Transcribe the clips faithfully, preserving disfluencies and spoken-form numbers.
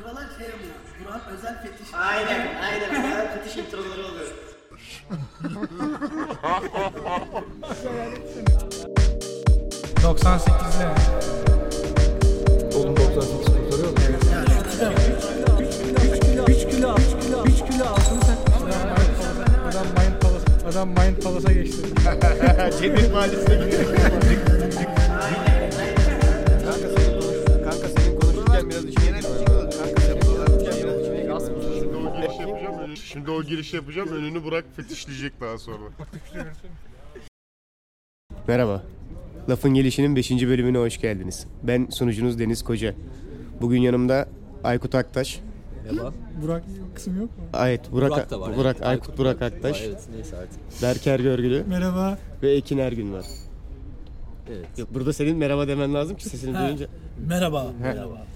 Buralar şey oluyor. Burhan Özel fetiş. Aynen, aynen. Özel fetiş introları oluyor. doksan sekizde. Oğlum doksan sekiz kurtarıyor mu? Evet. üç kilo altın satmış. Adam Mind Palace, adam Mind Palace'a geçti. Cemil Mahallesi'ne gidiyor. Şimdi o girişi yapacağım, önünü Burak fetişleyecek daha sonra. Merhaba, Lafın Gelişi'nin beşinci bölümüne hoş geldiniz. Ben sunucunuz Deniz Koca. Bugün yanımda Aykut Aktaş. Merhaba. Burak kısım yok mu? Evet, Burak, Burak da var. Burak, Burak, Aykut, Aykut Burak, Burak Aktaş. Var, evet, neyse artık. Berker Görgülü. Merhaba. Ve Ekin Ergün var. Evet. Burada senin merhaba demen lazım ki sesini duyunca. Merhaba. Ha. Merhaba.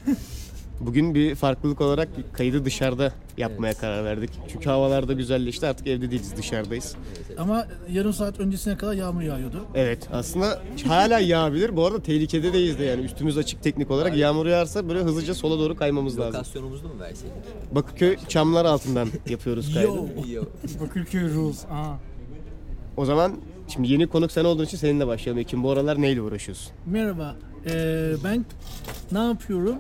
Bugün bir farklılık olarak kaydı dışarıda yapmaya evet. karar verdik. Çünkü havalar da güzelleşti, artık evde değiliz, dışarıdayız. Evet, evet. Ama yarım saat öncesine kadar yağmur yağıyordu. Evet, aslında hala yağabilir. Bu arada tehlikede değiliz de yani, üstümüz açık teknik olarak. Aynen. Yağmur yağarsa böyle hızlıca sola doğru kaymamız lazım. Lokasyonumuzu mu verseydik? Bakırköy çamlar altından yapıyoruz kaydı. Yo. Bakırköy rules. Aha. O zaman şimdi yeni konuk sen olduğun için seninle başlayalım. Ekim, bu aralar neyle uğraşıyorsun? Merhaba, ee, ben ne yapıyorum?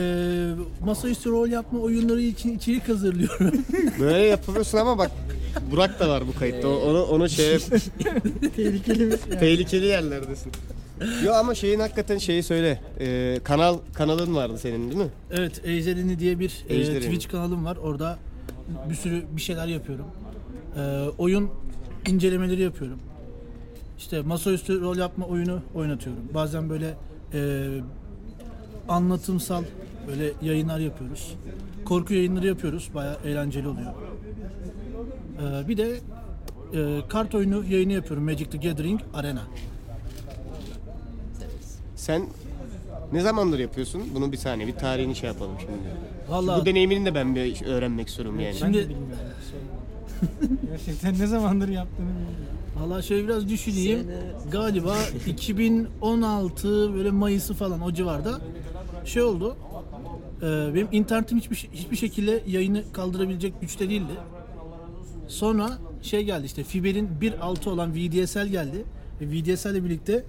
Ee, masaüstü rol yapma oyunları için içerik hazırlıyorum. Böyle yapıyorsun ama bak Burak da var bu kayıtta. Onu onu şey tehlikeli yani. Tehlikeli yerlerdesin. Yo ama şeyin hakikaten şeyi söyle. Ee, kanal kanalın vardı senin değil mi? Evet, Ezelin diye bir e, Twitch kanalım var. Orada bir sürü bir şeyler yapıyorum. Ee, oyun incelemeleri yapıyorum. İşte masaüstü rol yapma oyunu oynatıyorum. Bazen böyle e, anlatımsal böyle yayınlar yapıyoruz. Korku yayınları yapıyoruz. Bayağı eğlenceli oluyor. Ee, bir de e, kart oyunu yayını yapıyorum. Magic the Gathering Arena. Sen ne zamandır yapıyorsun? Bunu bir saniye, bir tarihini şey yapalım şimdi. Vallahi, bu deneyimini de ben bir öğrenmek istiyorum yani. Şimdi gerçekten ne zamandır yaptığını bilmiyorum. Valla şöyle biraz düşüneyim. Sene... Galiba iki bin on altı böyle Mayıs'ı falan o civarda şey oldu. E, benim internetim hiçbir hiçbir şekilde yayını kaldırabilecek güçte değildi. Sonra şey geldi, işte fiberin bir nokta altı olan V D S L geldi. Ve V D S L ile birlikte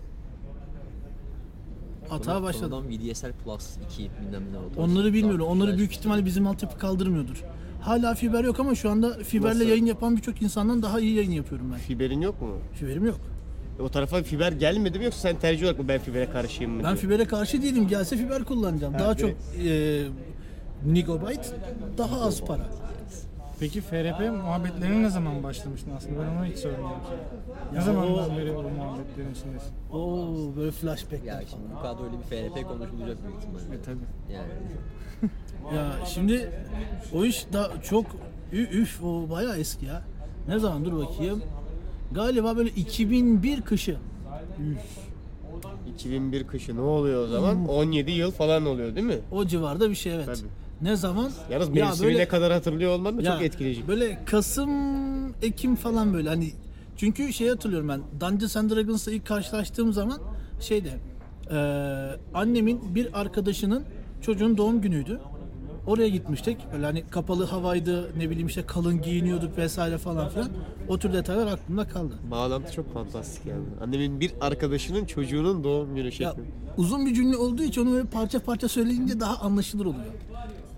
hata başladı. Adam V D S L Plus iki bilmem ne oldu. Onları bilmiyorum. Onları büyük ihtimalle bizim altyapı kaldırmıyordur. Hala fiber yok ama şu anda fiberle Nasıl? Yayın yapan birçok insandan daha iyi yayın yapıyorum ben. Fiberin yok mu? Fiberim yok. E, o tarafa fiber gelmedi mi, yoksa sen tercih olarak mı ben fibere karşıyım mı? Ben diyor? Fibere karşı değilim. Gelse fiber kullanacağım. Ha, daha evet. çok e, gigabyte, daha az para. Peki F R P muhabbetlerine ne zaman başlamıştın aslında? Ben onu hiç sormuyorum ki. Ne zamandan beri bu muhabbetlerin içindesin? Ooo böyle flashbackler falan. Ya şimdi bu kadar öyle bir F R P konuşulacak büyük ihtimalle. E tabii. Yani. Ya şimdi o iş daha çok üf, üf o bayağı eski ya. Ne zaman dur bakayım. Galiba böyle iki bin bir kışı. Üf. iki bin bir kışı ne oluyor o zaman? Hmm. on yedi yıl falan oluyor değil mi? O civarda bir şey evet. Tabii. Ne zaman? Yalnız mevsimi ya ne kadar hatırlıyor olman da çok etkileyici. Böyle Kasım, Ekim falan böyle hani. Çünkü şey hatırlıyorum ben, Dungeons and Dragons'la ilk karşılaştığım zaman şeyde e, annemin bir arkadaşının çocuğun doğum günüydü. Oraya gitmiştik. Böyle hani kapalı havaydı, ne bileyim işte kalın giyiniyorduk vesaire falan filan. O tür detaylar aklımda kaldı. Bağlantı çok fantastik yani. Annemin bir arkadaşının çocuğunun doğum günü şekli. Uzun bir cümle olduğu için onu böyle parça parça söyleyince daha anlaşılır oluyor.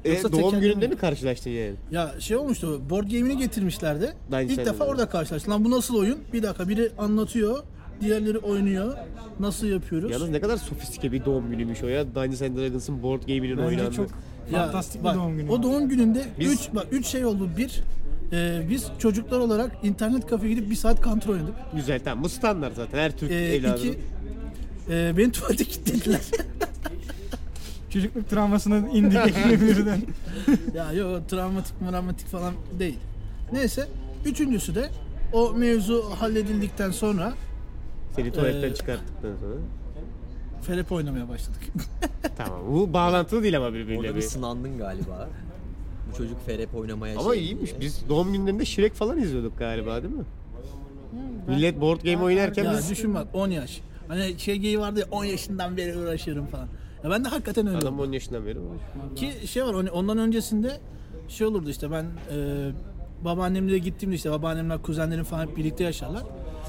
E, doğum gününde mi karşılaştın yani? Ya şey olmuştu, board game'ini getirmişlerdi. Ben İlk defa orada karşılaştım. Lan bu nasıl oyun? Bir dakika, biri anlatıyor, diğerleri oynuyor. Nasıl yapıyoruz? Yalnız ne kadar sofistike bir doğum günüymüş o ya. Dungeons and Dragons'ın board game'inin oynandığı. Çok fantastik ya, bir doğum günü. O doğum gününde üç bak üç şey oldu. Bir, e, biz çocuklar olarak internet kafeye gidip bir saat Counter oynadık. Güzel, tamam. Bu standart zaten her Türk e, evladı. İki, e, beni tuvalete kilitlediler. Çocukluk travmasına indik ekmeğe birden. Ya yok, travmatik mravmatik falan değil. Neyse, üçüncüsü de o mevzu halledildikten sonra seni tuvaletten e, çıkarttıktan sonra F R P oynamaya başladık. Tamam, bu bağlantılı değil ama birbiriyle. Orada bir sınandın galiba. Bu çocuk F R P oynamaya ama şey iyiymiş diye. Biz doğum günlerinde Shrek falan izliyorduk galiba değil mi? Ben, Millet board game oynarken ya, biz... Düşün bak, on yaş. Hani şey geyi vardı ya, on yaşından beri uğraşıyorum falan. Ya ben de hakikaten öyle. Adam on yaşından beri olmuş. Ki şey var, ondan öncesinde şey olurdu işte, ben e, babaannemle gittiğimde işte babaannemler, kuzenlerim falan birlikte yaşarlar.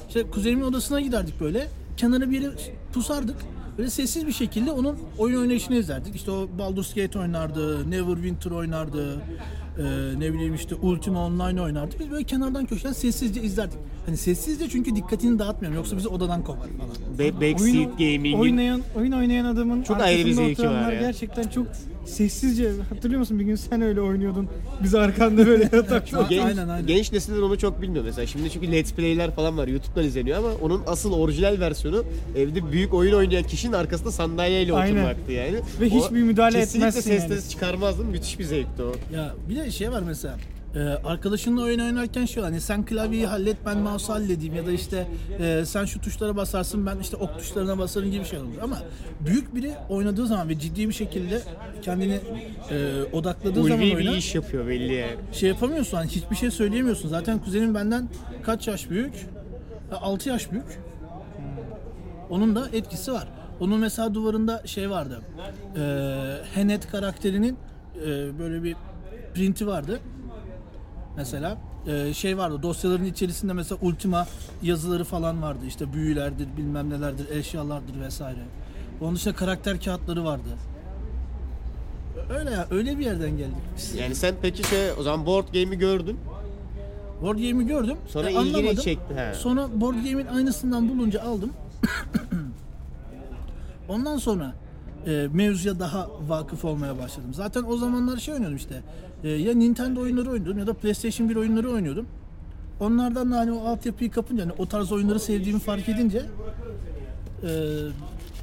İşte kuzenimin odasına giderdik böyle. Kenara bir yere pusardık. Böyle sessiz bir şekilde onun oyun oynayışını izlerdik. İşte o Baldur's Gate oynardı, Neverwinter oynardı, e, ne bileyim işte Ultima Online oynardı. Biz böyle kenardan köşeden sessizce izlerdik. Hani sessizce çünkü dikkatini dağıtmıyorum, yoksa bizi odadan kovar falan. Be- Backseat Gaming'in. Oynayan, oyun oynayan adamın çok ayrı bir zevki var ya. Gerçekten çok sessizce, hatırlıyor musun bir gün sen öyle oynuyordun, biz arkanda böyle yatakta. Genç, aynen, aynen. Genç nesiller onu çok bilmiyor mesela. Şimdi çünkü let's play'ler falan var, YouTube'dan izleniyor ama onun asıl orijinal versiyonu evde büyük oyun oynayan kişinin arkasında sandalyeyle oturmaktı yani. Ve o hiçbir müdahale etmezsin. Kesinlikle sesleri yani çıkarmazdın, müthiş bir zevkti o. Ya bir de şey var mesela. Ee, arkadaşınla oyun oynarken şu hani sen klavyeyi hallet ben mouse'u halledeyim ya da işte e, sen şu tuşlara basarsın ben işte ok tuşlarına basarım gibi şey olur ama büyük biri oynadığı zaman ve ciddi bir şekilde kendini e, odakladığı ulvi zaman oyuna iş yapıyor belli yani. Şey yapamıyorsun hani, hiçbir şey söyleyemiyorsun. Zaten kuzenim benden kaç yaş büyük? altı yaş büyük. Onun da etkisi var. Onun mesela duvarında şey vardı. E, Henet karakterinin e, böyle bir printi vardı. Mesela şey vardı, dosyaların içerisinde mesela Ultima yazıları falan vardı. İşte büyülerdir, bilmem nelerdir, eşyalardır vesaire. Onun dışında karakter kağıtları vardı. Öyle ya, öyle bir yerden geldik biz. Yani sen peki şey, o zaman board game'i gördün. Board game'i gördüm. Sonra e, ilgini çekti. He. Sonra board game'in aynısından bulunca aldım. Ondan sonra E, mevzuya daha vakıf olmaya başladım. Zaten o zamanlar şey oynuyordum işte. E, ya Nintendo oyunları oynuyordum ya da PlayStation bir oyunları oynuyordum. Onlardan da hani o altyapıyı kapınca, hani o tarz oyunları sevdiğimi fark edince e,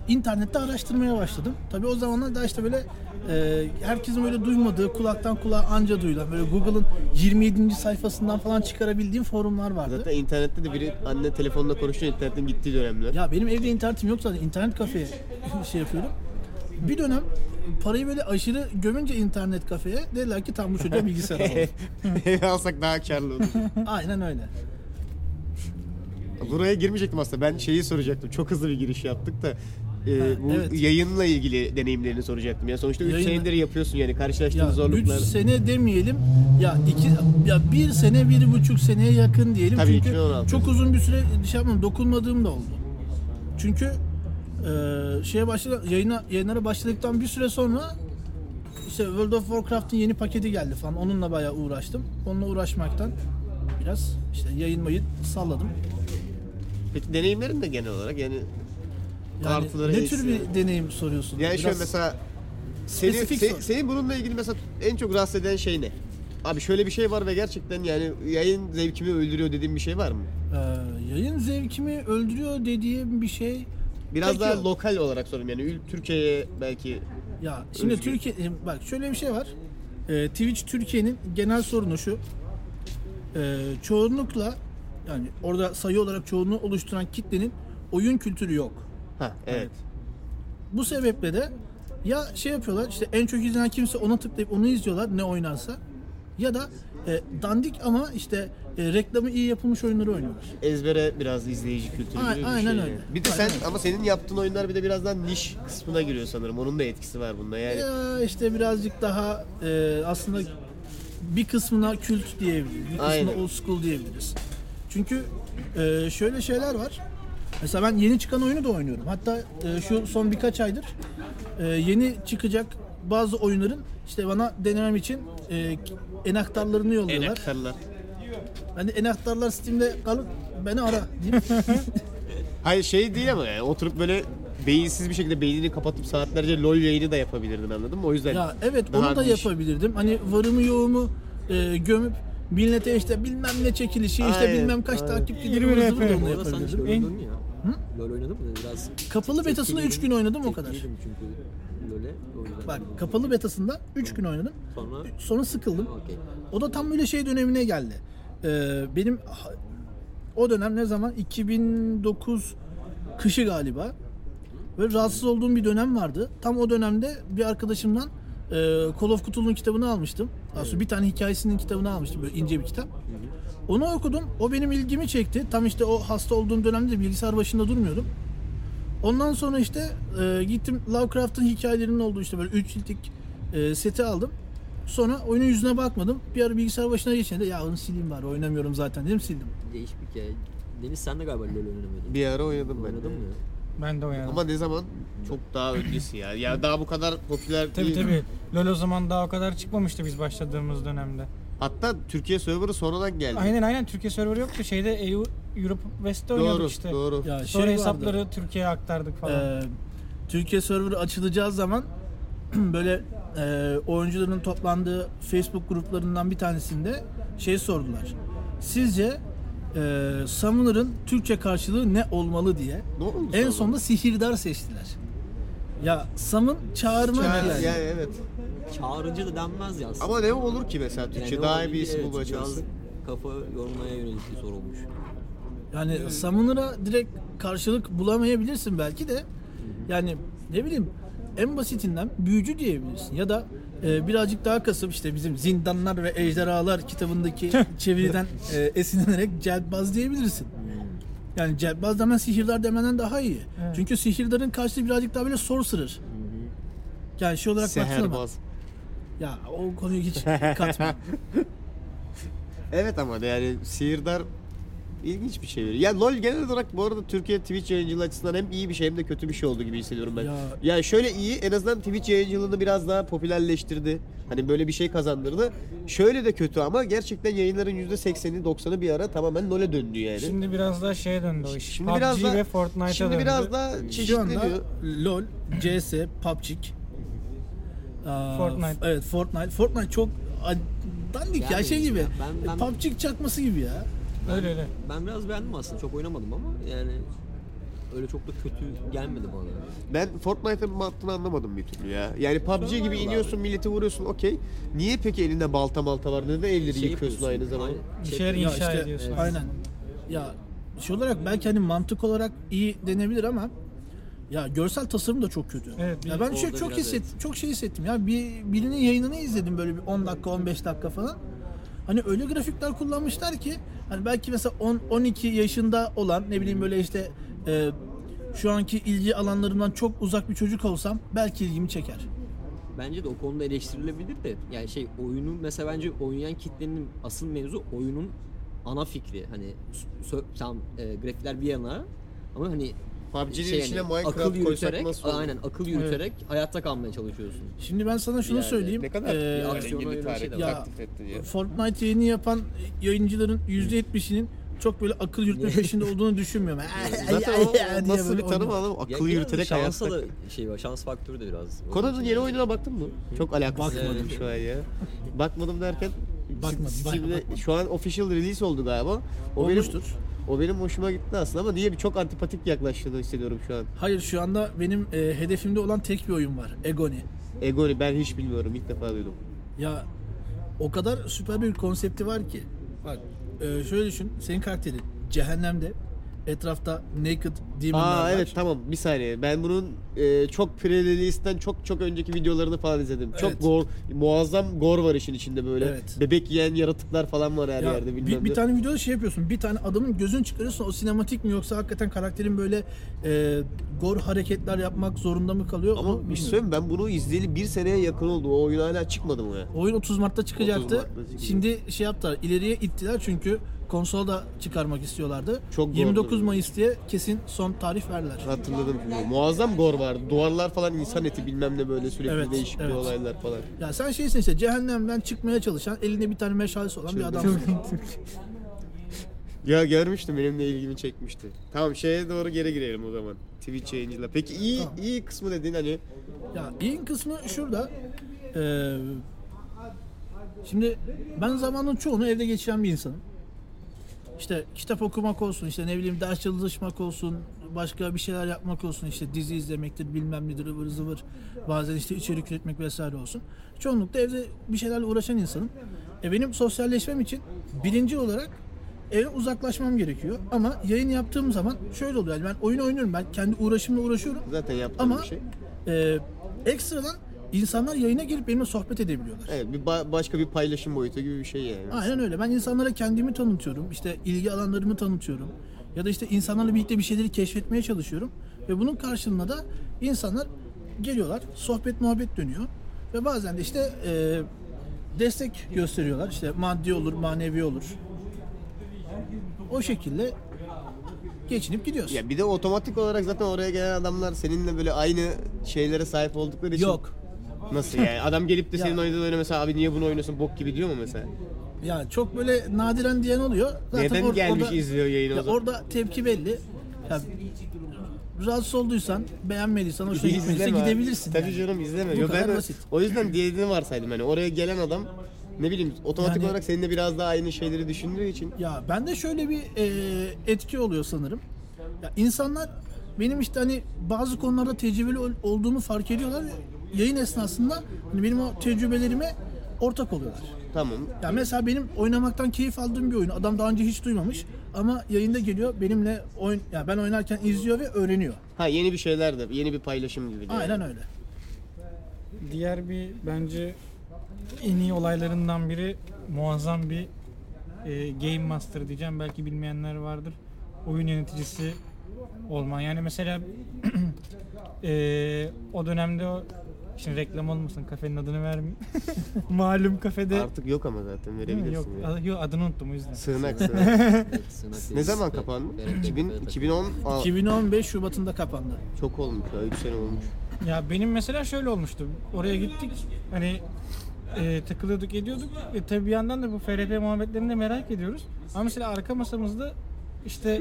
internette araştırmaya başladım. Tabii o zamanlar da işte böyle e, herkesin böyle duymadığı, kulaktan kulağa anca duyulan, böyle Google'ın yirmi yedinci sayfasından falan çıkarabildiğim forumlar vardı. Zaten internette de biri anne telefonla konuşuyor, internetin gittiği dönemler. Ya benim evde internetim yok zaten, internet kafeye şey yapıyorum. Bir dönem parayı böyle aşırı gömünce internet kafeye dediler ki tam bu çocuğa bilgisayar alalım. Ev alsak daha karlı olur. Aynen öyle. Buraya girmeyecektim aslında. Ben şeyi soracaktım. Çok hızlı bir giriş yaptık da. E, ha, bu evet. Yayınla ilgili deneyimlerini soracaktım. Yani sonuçta üç senedir yapıyorsun yani, karşılaştığın ya zorluklar. üç sene demeyelim. Ya iki ya bir sene, bir buçuk seneye yakın diyelim. Tabii çünkü çok uzun bir süre şey yapmadım, dokunmadığım da oldu. Çünkü Ee, şeye başladı, yayına, yayınlara başladıktan bir süre sonra işte World of Warcraft'ın yeni paketi geldi falan, onunla bayağı uğraştım. Onunla uğraşmaktan biraz işte yayınmayı salladım. Peki deneyimlerin de genel olarak yani, yani artıları ne tür bir deneyim soruyorsun? Yani şöyle mesela seni, se, senin bununla ilgili mesela en çok rahatsız eden şey ne? Abi şöyle bir şey var ve gerçekten yani yayın zevkimi öldürüyor dediğin bir şey var mı? Ee, yayın zevkimi öldürüyor dediğim bir şey. Biraz peki, daha lokal olarak sorayım yani Türkiye'ye belki. Ya şimdi özgür. Türkiye bak şöyle bir şey var. Ee, Twitch Türkiye'nin genel sorunu şu. Ee, çoğunlukla yani orada sayı olarak çoğunluğu oluşturan kitlenin oyun kültürü yok. Ha evet. evet. Bu sebeple de ya şey yapıyorlar işte en çok izlenen kimse ona tıklayıp onu izliyorlar ne oynarsa ya da e, dandik ama işte E, reklamı iyi yapılmış oyunları oynuyorlar. Ezbere biraz izleyici kültürü A- gibi bir şey. Öyle. Bir de sen aynen. Ama senin yaptığın oyunlar bir de birazdan niş kısmına giriyor sanırım. Onun da etkisi var bunda yani. Ya işte birazcık daha e, aslında bir kısmına kült diyebiliriz. Bir kısmına aynen. Old school diyebiliriz. Çünkü e, şöyle şeyler var. Mesela ben yeni çıkan oyunu da oynuyorum. Hatta e, şu son birkaç aydır e, yeni çıkacak bazı oyunların işte bana denemem için e, enaktarlarını yolluyorlar. Enaktarlar. Hani enaktarlar Steam'de kalıp beni ara diyeyim. Hayır şey değil ama yani oturup böyle beyinsiz bir şekilde beynini kapatıp saatlerce LOL yayını da yapabilirdin, anladın mı? O yüzden ya evet onu da iş. yapabilirdim. Hani varımı yoğumu e, gömüp millete işte bilmem ne çekilişi aynen, işte bilmem kaç aynen. takip gidiyor da onu yapabilirdim. En... LOL oynadım da biraz. Kapalı betasında üç gün oynadım o kadar. Bak kapalı betasında üç gün oynadım. Sonra, sonra sıkıldım. Okay. O da tam böyle şey dönemine geldi. Ee, benim o dönem ne zaman? iki bin dokuz kışı galiba. Böyle rahatsız olduğum bir dönem vardı. Tam o dönemde bir arkadaşımdan e, Call of Cthulhu'nun kitabını almıştım. Aslında bir tane hikayesinin kitabını almıştım. Böyle ince bir kitap. Onu okudum. O benim ilgimi çekti. Tam işte o hasta olduğum dönemde de bilgisayar başında durmuyordum. Ondan sonra işte e, gittim Lovecraft'ın hikayelerinin olduğu işte böyle üç ciltlik e, seti aldım. Sonra oyunun yüzüne bakmadım. Bir ara bilgisayar başına geçince de ya onu sileyim bari, oynamıyorum zaten dedim, sildim. Değişik bir hikaye. Deniz sen de galiba LoL oynamıyordun. Bir ara oynadım ben. Oynadım mı? Ben de oynadım. Ama ne zaman? Çok daha öncesi ya. Ya daha bu kadar popüler değil. Tabii tabii. LoL o zaman daha o kadar çıkmamıştı biz başladığımız dönemde. Hatta Türkiye serverı sonradan geldi. Aynen aynen Türkiye serverı yoktu. Şeyde E U Europe West'te oynuyorduk işte. Doğru doğru. Sonra şey hesapları vardı. Türkiye'ye aktardık falan. Ee, Türkiye serverı açılacağı zaman böyle e, oyuncuların toplandığı Facebook gruplarından bir tanesinde şey sordular. Sizce e, Summoner'ın Türkçe karşılığı ne olmalı diye. Doğru, en sonunda Sihirdar seçtiler. Ya Sam'ın çağırma Çağır, yani. yani. Evet. Çağırıcı da denmez ya aslında. Ama ne olur ki mesela Türkçe yani daha iyi bir isim bulmaya çalışsın. Kafa yormaya yönelik bir soru olmuş. Yani evet. Summoner'a direkt karşılık bulamayabilirsin belki de. Yani ne bileyim en basitinden büyücü diyebilirsin. Ya da e, birazcık daha kasıp işte bizim Zindanlar ve Ejderhalar kitabındaki çeviriden e, esinlenerek Celbaz diyebilirsin. Yani Celbaz demen Sihirdar demenden daha iyi. Evet. Çünkü Sihirdar'ın karşılığı birazcık daha böyle Sorcerer. Yani şey olarak baksana bak. Ya o konuyu hiç katma. Evet ama yani Sihirdar ilginç bir şey. Ya LoL genel olarak bu arada Türkiye Twitch yayıncılığı açısından hem iyi bir şey hem de kötü bir şey oldu gibi hissediyorum ben. Ya yani şöyle iyi, en azından Twitch yayıncılığını biraz daha popülerleştirdi. Hani böyle bir şey kazandırdı. Şöyle de kötü ama gerçekten yayınların yüzde sekseni doksanı bir ara tamamen LoL'e döndü yani. Şimdi biraz daha şeye döndü o iş. Şimdi P U B G biraz daha, ve Fortnite'a döndü. Şimdi biraz daha çeşitleniyor. LoL, C S, P U B G, Fortnite. Aa, evet Fortnite. Fortnite çok dandik yani ya şey gibi. Ya, ben, ben, P U B G çakması gibi ya. Ben, öyle öyle. Ben biraz beğendim aslında. Çok oynamadım ama yani öyle çok da kötü gelmedi bana. Ben Fortnite'ın mantığını anlamadım bir türlü ya. Yani P U B G gibi iniyorsun, abi. Milleti vuruyorsun. Okey. Niye peki elinde balta malta var? Neden evleri şey yıkıyorsun aynı zamanda? Bir şeyler inşa işte, ediyorsun. Evet. Aynen. Ya şey olarak belki hani mantık olarak iyi denebilir ama ya görsel tasarım da çok kötü. Evet, ya ben şey çok hissettim. Evet. Çok şey hissettim. Ya bir birinin yayınını izledim böyle bir on dakika on beş dakika falan. Hani öyle grafikler kullanmışlar ki hani belki mesela on on iki yaşında olan ne bileyim böyle işte e, şu anki ilgi alanlarımdan çok uzak bir çocuk olsam belki ilgimi çeker. Bence de o konuda eleştirilebilir de yani şey oyunu mesela bence oynayan kitlenin asıl mevzu oyunun ana fikri. Hani tam e, grafikler bir yana ama hani P U B G'nin şey içine yani, Minecraft yürüterek, aynen akıl yürüterek evet. Hayatta kalmaya çalışıyorsun. Şimdi ben sana şunu yani, söyleyeyim. Ne kadar ee, aksiyona bir şey taklit ettin ya. Fortnite yayını yapan yayıncıların yüzde yetmişinin çok böyle akıl yürütme peşinde olduğunu düşünmüyorum. Zaten o nasıl bir tanım adam? Akıl yürüterek hayatta. Şansa da şey var, şans faktörü de biraz. Konan'ın yeni oyununa baktın mı? Çok alakasız. Bakmadım şu an ya. Bakmadım derken bakmadım. Şu an official release oldu galiba. Olmuştur. O benim hoşuma gitti aslında ama niye bir çok antipatik yaklaştığını hissediyorum şu an. Hayır şu anda benim e, hedefimde olan tek bir oyun var. Egoni. Egoni ben hiç bilmiyorum. İlk defa duydum. Ya o kadar süper bir konsepti var ki. Bak e, şöyle düşün. Senin karakterin cehennemde. Etrafta naked demonlar Aa, var. Evet tamam bir saniye. Ben bunun e, çok pre-release'den çok çok önceki videolarını falan izledim. Evet. Çok gore, muazzam gore var işin içinde böyle. Evet. Bebek yiyen yaratıklar falan var her ya, yerde bilmem bir, bir tane videoda şey yapıyorsun. Bir tane adamın gözünü çıkarıyorsun. O sinematik mi yoksa hakikaten karakterin böyle e, gore hareketler yapmak zorunda mı kalıyor? Ama bir şey söyleyeyim ben bunu izleyeli bir seneye yakın oldu. O oyun hala çıkmadı mı ya? Oyun otuz Mart'ta çıkacaktı. otuz Mart'ta Şimdi şey yaptılar. İleriye ittiler çünkü konsola da çıkarmak istiyorlardı. Çok yirmi dokuz Mayıs diye kesin son tarih verdiler. Hatırladım. Muazzam gore vardı. Duvarlar falan insan eti bilmem ne böyle sürekli evet, değişik evet. olaylar falan. Ya sen şeysin işte cehennemden çıkmaya çalışan elinde bir tane meşalesi olan Çıldır. bir adamsın. Ya görmüştüm benimle ilgimi çekmişti. Tamam şeye doğru geri girelim o zaman. Twitch yayıncılar. Peki iyi tamam. iyi kısmı dediğin hani? Ya iyi kısmı şurada. Ee, şimdi ben zamanın çoğunu evde geçiren bir insanım. İşte kitap okumak olsun, işte ne bileyim ders çalışmak olsun, başka bir şeyler yapmak olsun, işte dizi izlemektir, bilmem nedir, ıvır zıvır, bazen işte içerik üretmek vesaire olsun. Çoğunlukla evde bir şeylerle uğraşan insanım. E benim sosyalleşmem için birinci olarak evden uzaklaşmam gerekiyor. Ama yayın yaptığım zaman şöyle oluyor, yani ben oyun oynuyorum, ben kendi uğraşımla uğraşıyorum. Zaten yaptığım bir şey. Ama e, ekstradan İnsanlar yayına girip benimle sohbet edebiliyorlar. Evet, bir ba- başka bir paylaşım boyutu gibi bir şey yani. Aynen öyle. Ben insanlara kendimi tanıtıyorum, işte ilgi alanlarımı tanıtıyorum. Ya da işte insanlarla birlikte bir şeyleri keşfetmeye çalışıyorum. Ve bunun karşılığında da insanlar geliyorlar, sohbet muhabbet dönüyor ve bazen de işte e, destek gösteriyorlar. İşte maddi olur, manevi olur. O şekilde geçinip gidiyoruz. Ya bir de otomatik olarak zaten oraya gelen adamlar seninle böyle aynı şeylere sahip oldukları için. Yok. Nasıl yani? Adam gelip de senin oynadığın oyuna mesela abi niye bunu oynuyorsun bok gibi diyor mu mesela? Ya çok böyle nadiren diyen oluyor. Zaten neden or- gelmiş orada, izliyor yayını ya o zaman? Orada tepki belli. Ya, rahatsız olduysan, beğenmediysen, hoşuna gitmediyse gidebilirsin. Tabii yani. Canım izleme. Yo, ben basit. O yüzden dediğini varsaydım hani oraya gelen adam ne bileyim otomatik yani, olarak seninle biraz daha aynı şeyleri düşündüğü için. Ya bende şöyle bir e, etki oluyor sanırım. Ya insanlar benim işte hani bazı konularda tecrübeli olduğumu fark ediyorlar. Yayın esnasında hani benim o tecrübelerime ortak oluyorlar. Tamam. Ya mesela benim oynamaktan keyif aldığım bir oyun. Adam daha önce hiç duymamış ama yayında geliyor benimle oyun ya ben oynarken izliyor ve öğreniyor. Ha yeni bir şeyler de, yeni bir paylaşım gibi. Aynen yani. Öyle. Diğer bir bence en iyi olaylarından biri muazzam bir e, Game Master diyeceğim. Belki bilmeyenler vardır. Oyun yöneticisi olman. Yani mesela e, o dönemde o şimdi reklam olmasın, kafenin adını vermeyeyim. Malum kafede... Artık yok ama zaten verebilirsin. Yok, yani. Yok adını unuttum o yüzden. Sığınak, sığınak. Evet, sığınak. Ne zaman kapandı? iki bin on iki bin on beş Şubat'ında kapandı. Çok olmuş ya, üç sene olmuş. Ya benim mesela şöyle olmuştu. Oraya gittik, hani e, takılıyorduk, ediyorduk. E, tabii bir yandan da bu F R P muhabbetlerini de merak ediyoruz. Ama mesela arka masamızda işte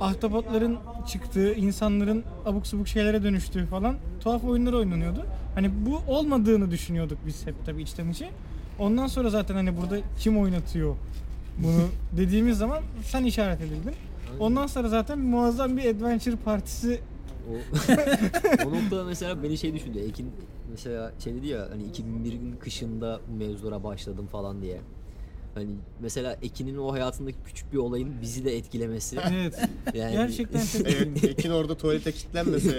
ahtapotların çıktığı, insanların abuk subuk şeylere dönüştüğü falan tuhaf oyunlar oynanıyordu. Hani bu olmadığını düşünüyorduk biz hep tabii içten içe. Ondan sonra zaten hani burada kim oynatıyor bunu dediğimiz zaman sen işaret edildin. Ondan sonra zaten muazzam bir adventure partisi. O, o noktada mesela beni şey düşündü. Ekin mesela şey dedi ya hani iki bin birin kışında mevzulara başladım falan diye. Hani mesela Ekin'in o hayatındaki küçük bir olayın bizi de etkilemesi. Evet. Yani... Gerçekten. Evet, Ekin orada tuvalete kilitlenmesi ya.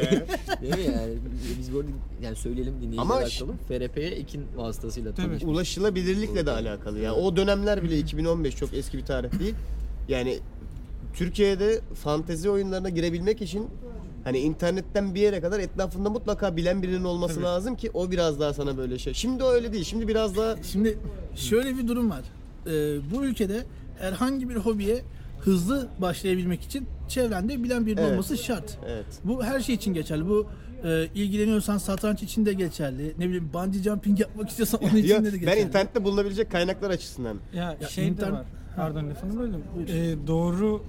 Değil mi yani? Biz burada yani söyleyelim dinleyiciler bakalım. F R P'ye Ekin vasıtasıyla tabii. Tabii. Ulaşılabilirlikle de alakalı. Yani o dönemler bile iki bin on beş çok eski bir tarih değil. Yani Türkiye'de fantezi oyunlarına girebilmek için hani internetten bir yere kadar etrafında mutlaka bilen birinin olması tabii. Lazım ki o biraz daha sana böyle şey. Şimdi öyle değil. Şimdi biraz daha şimdi şöyle bir durum var. Ee, bu ülkede herhangi bir hobiye hızlı başlayabilmek için çevrende bilen birinin evet. Olması şart. Evet. Bu her şey için geçerli. Bu e, ilgileniyorsan satranç için de geçerli. Ne bileyim bungee jumping yapmak istiyorsan onun için de geçerli. Ben internette bulunabilecek kaynaklar açısından. Ya, ya şey inter... de var. Pardon lafını böldüm. Ee, doğru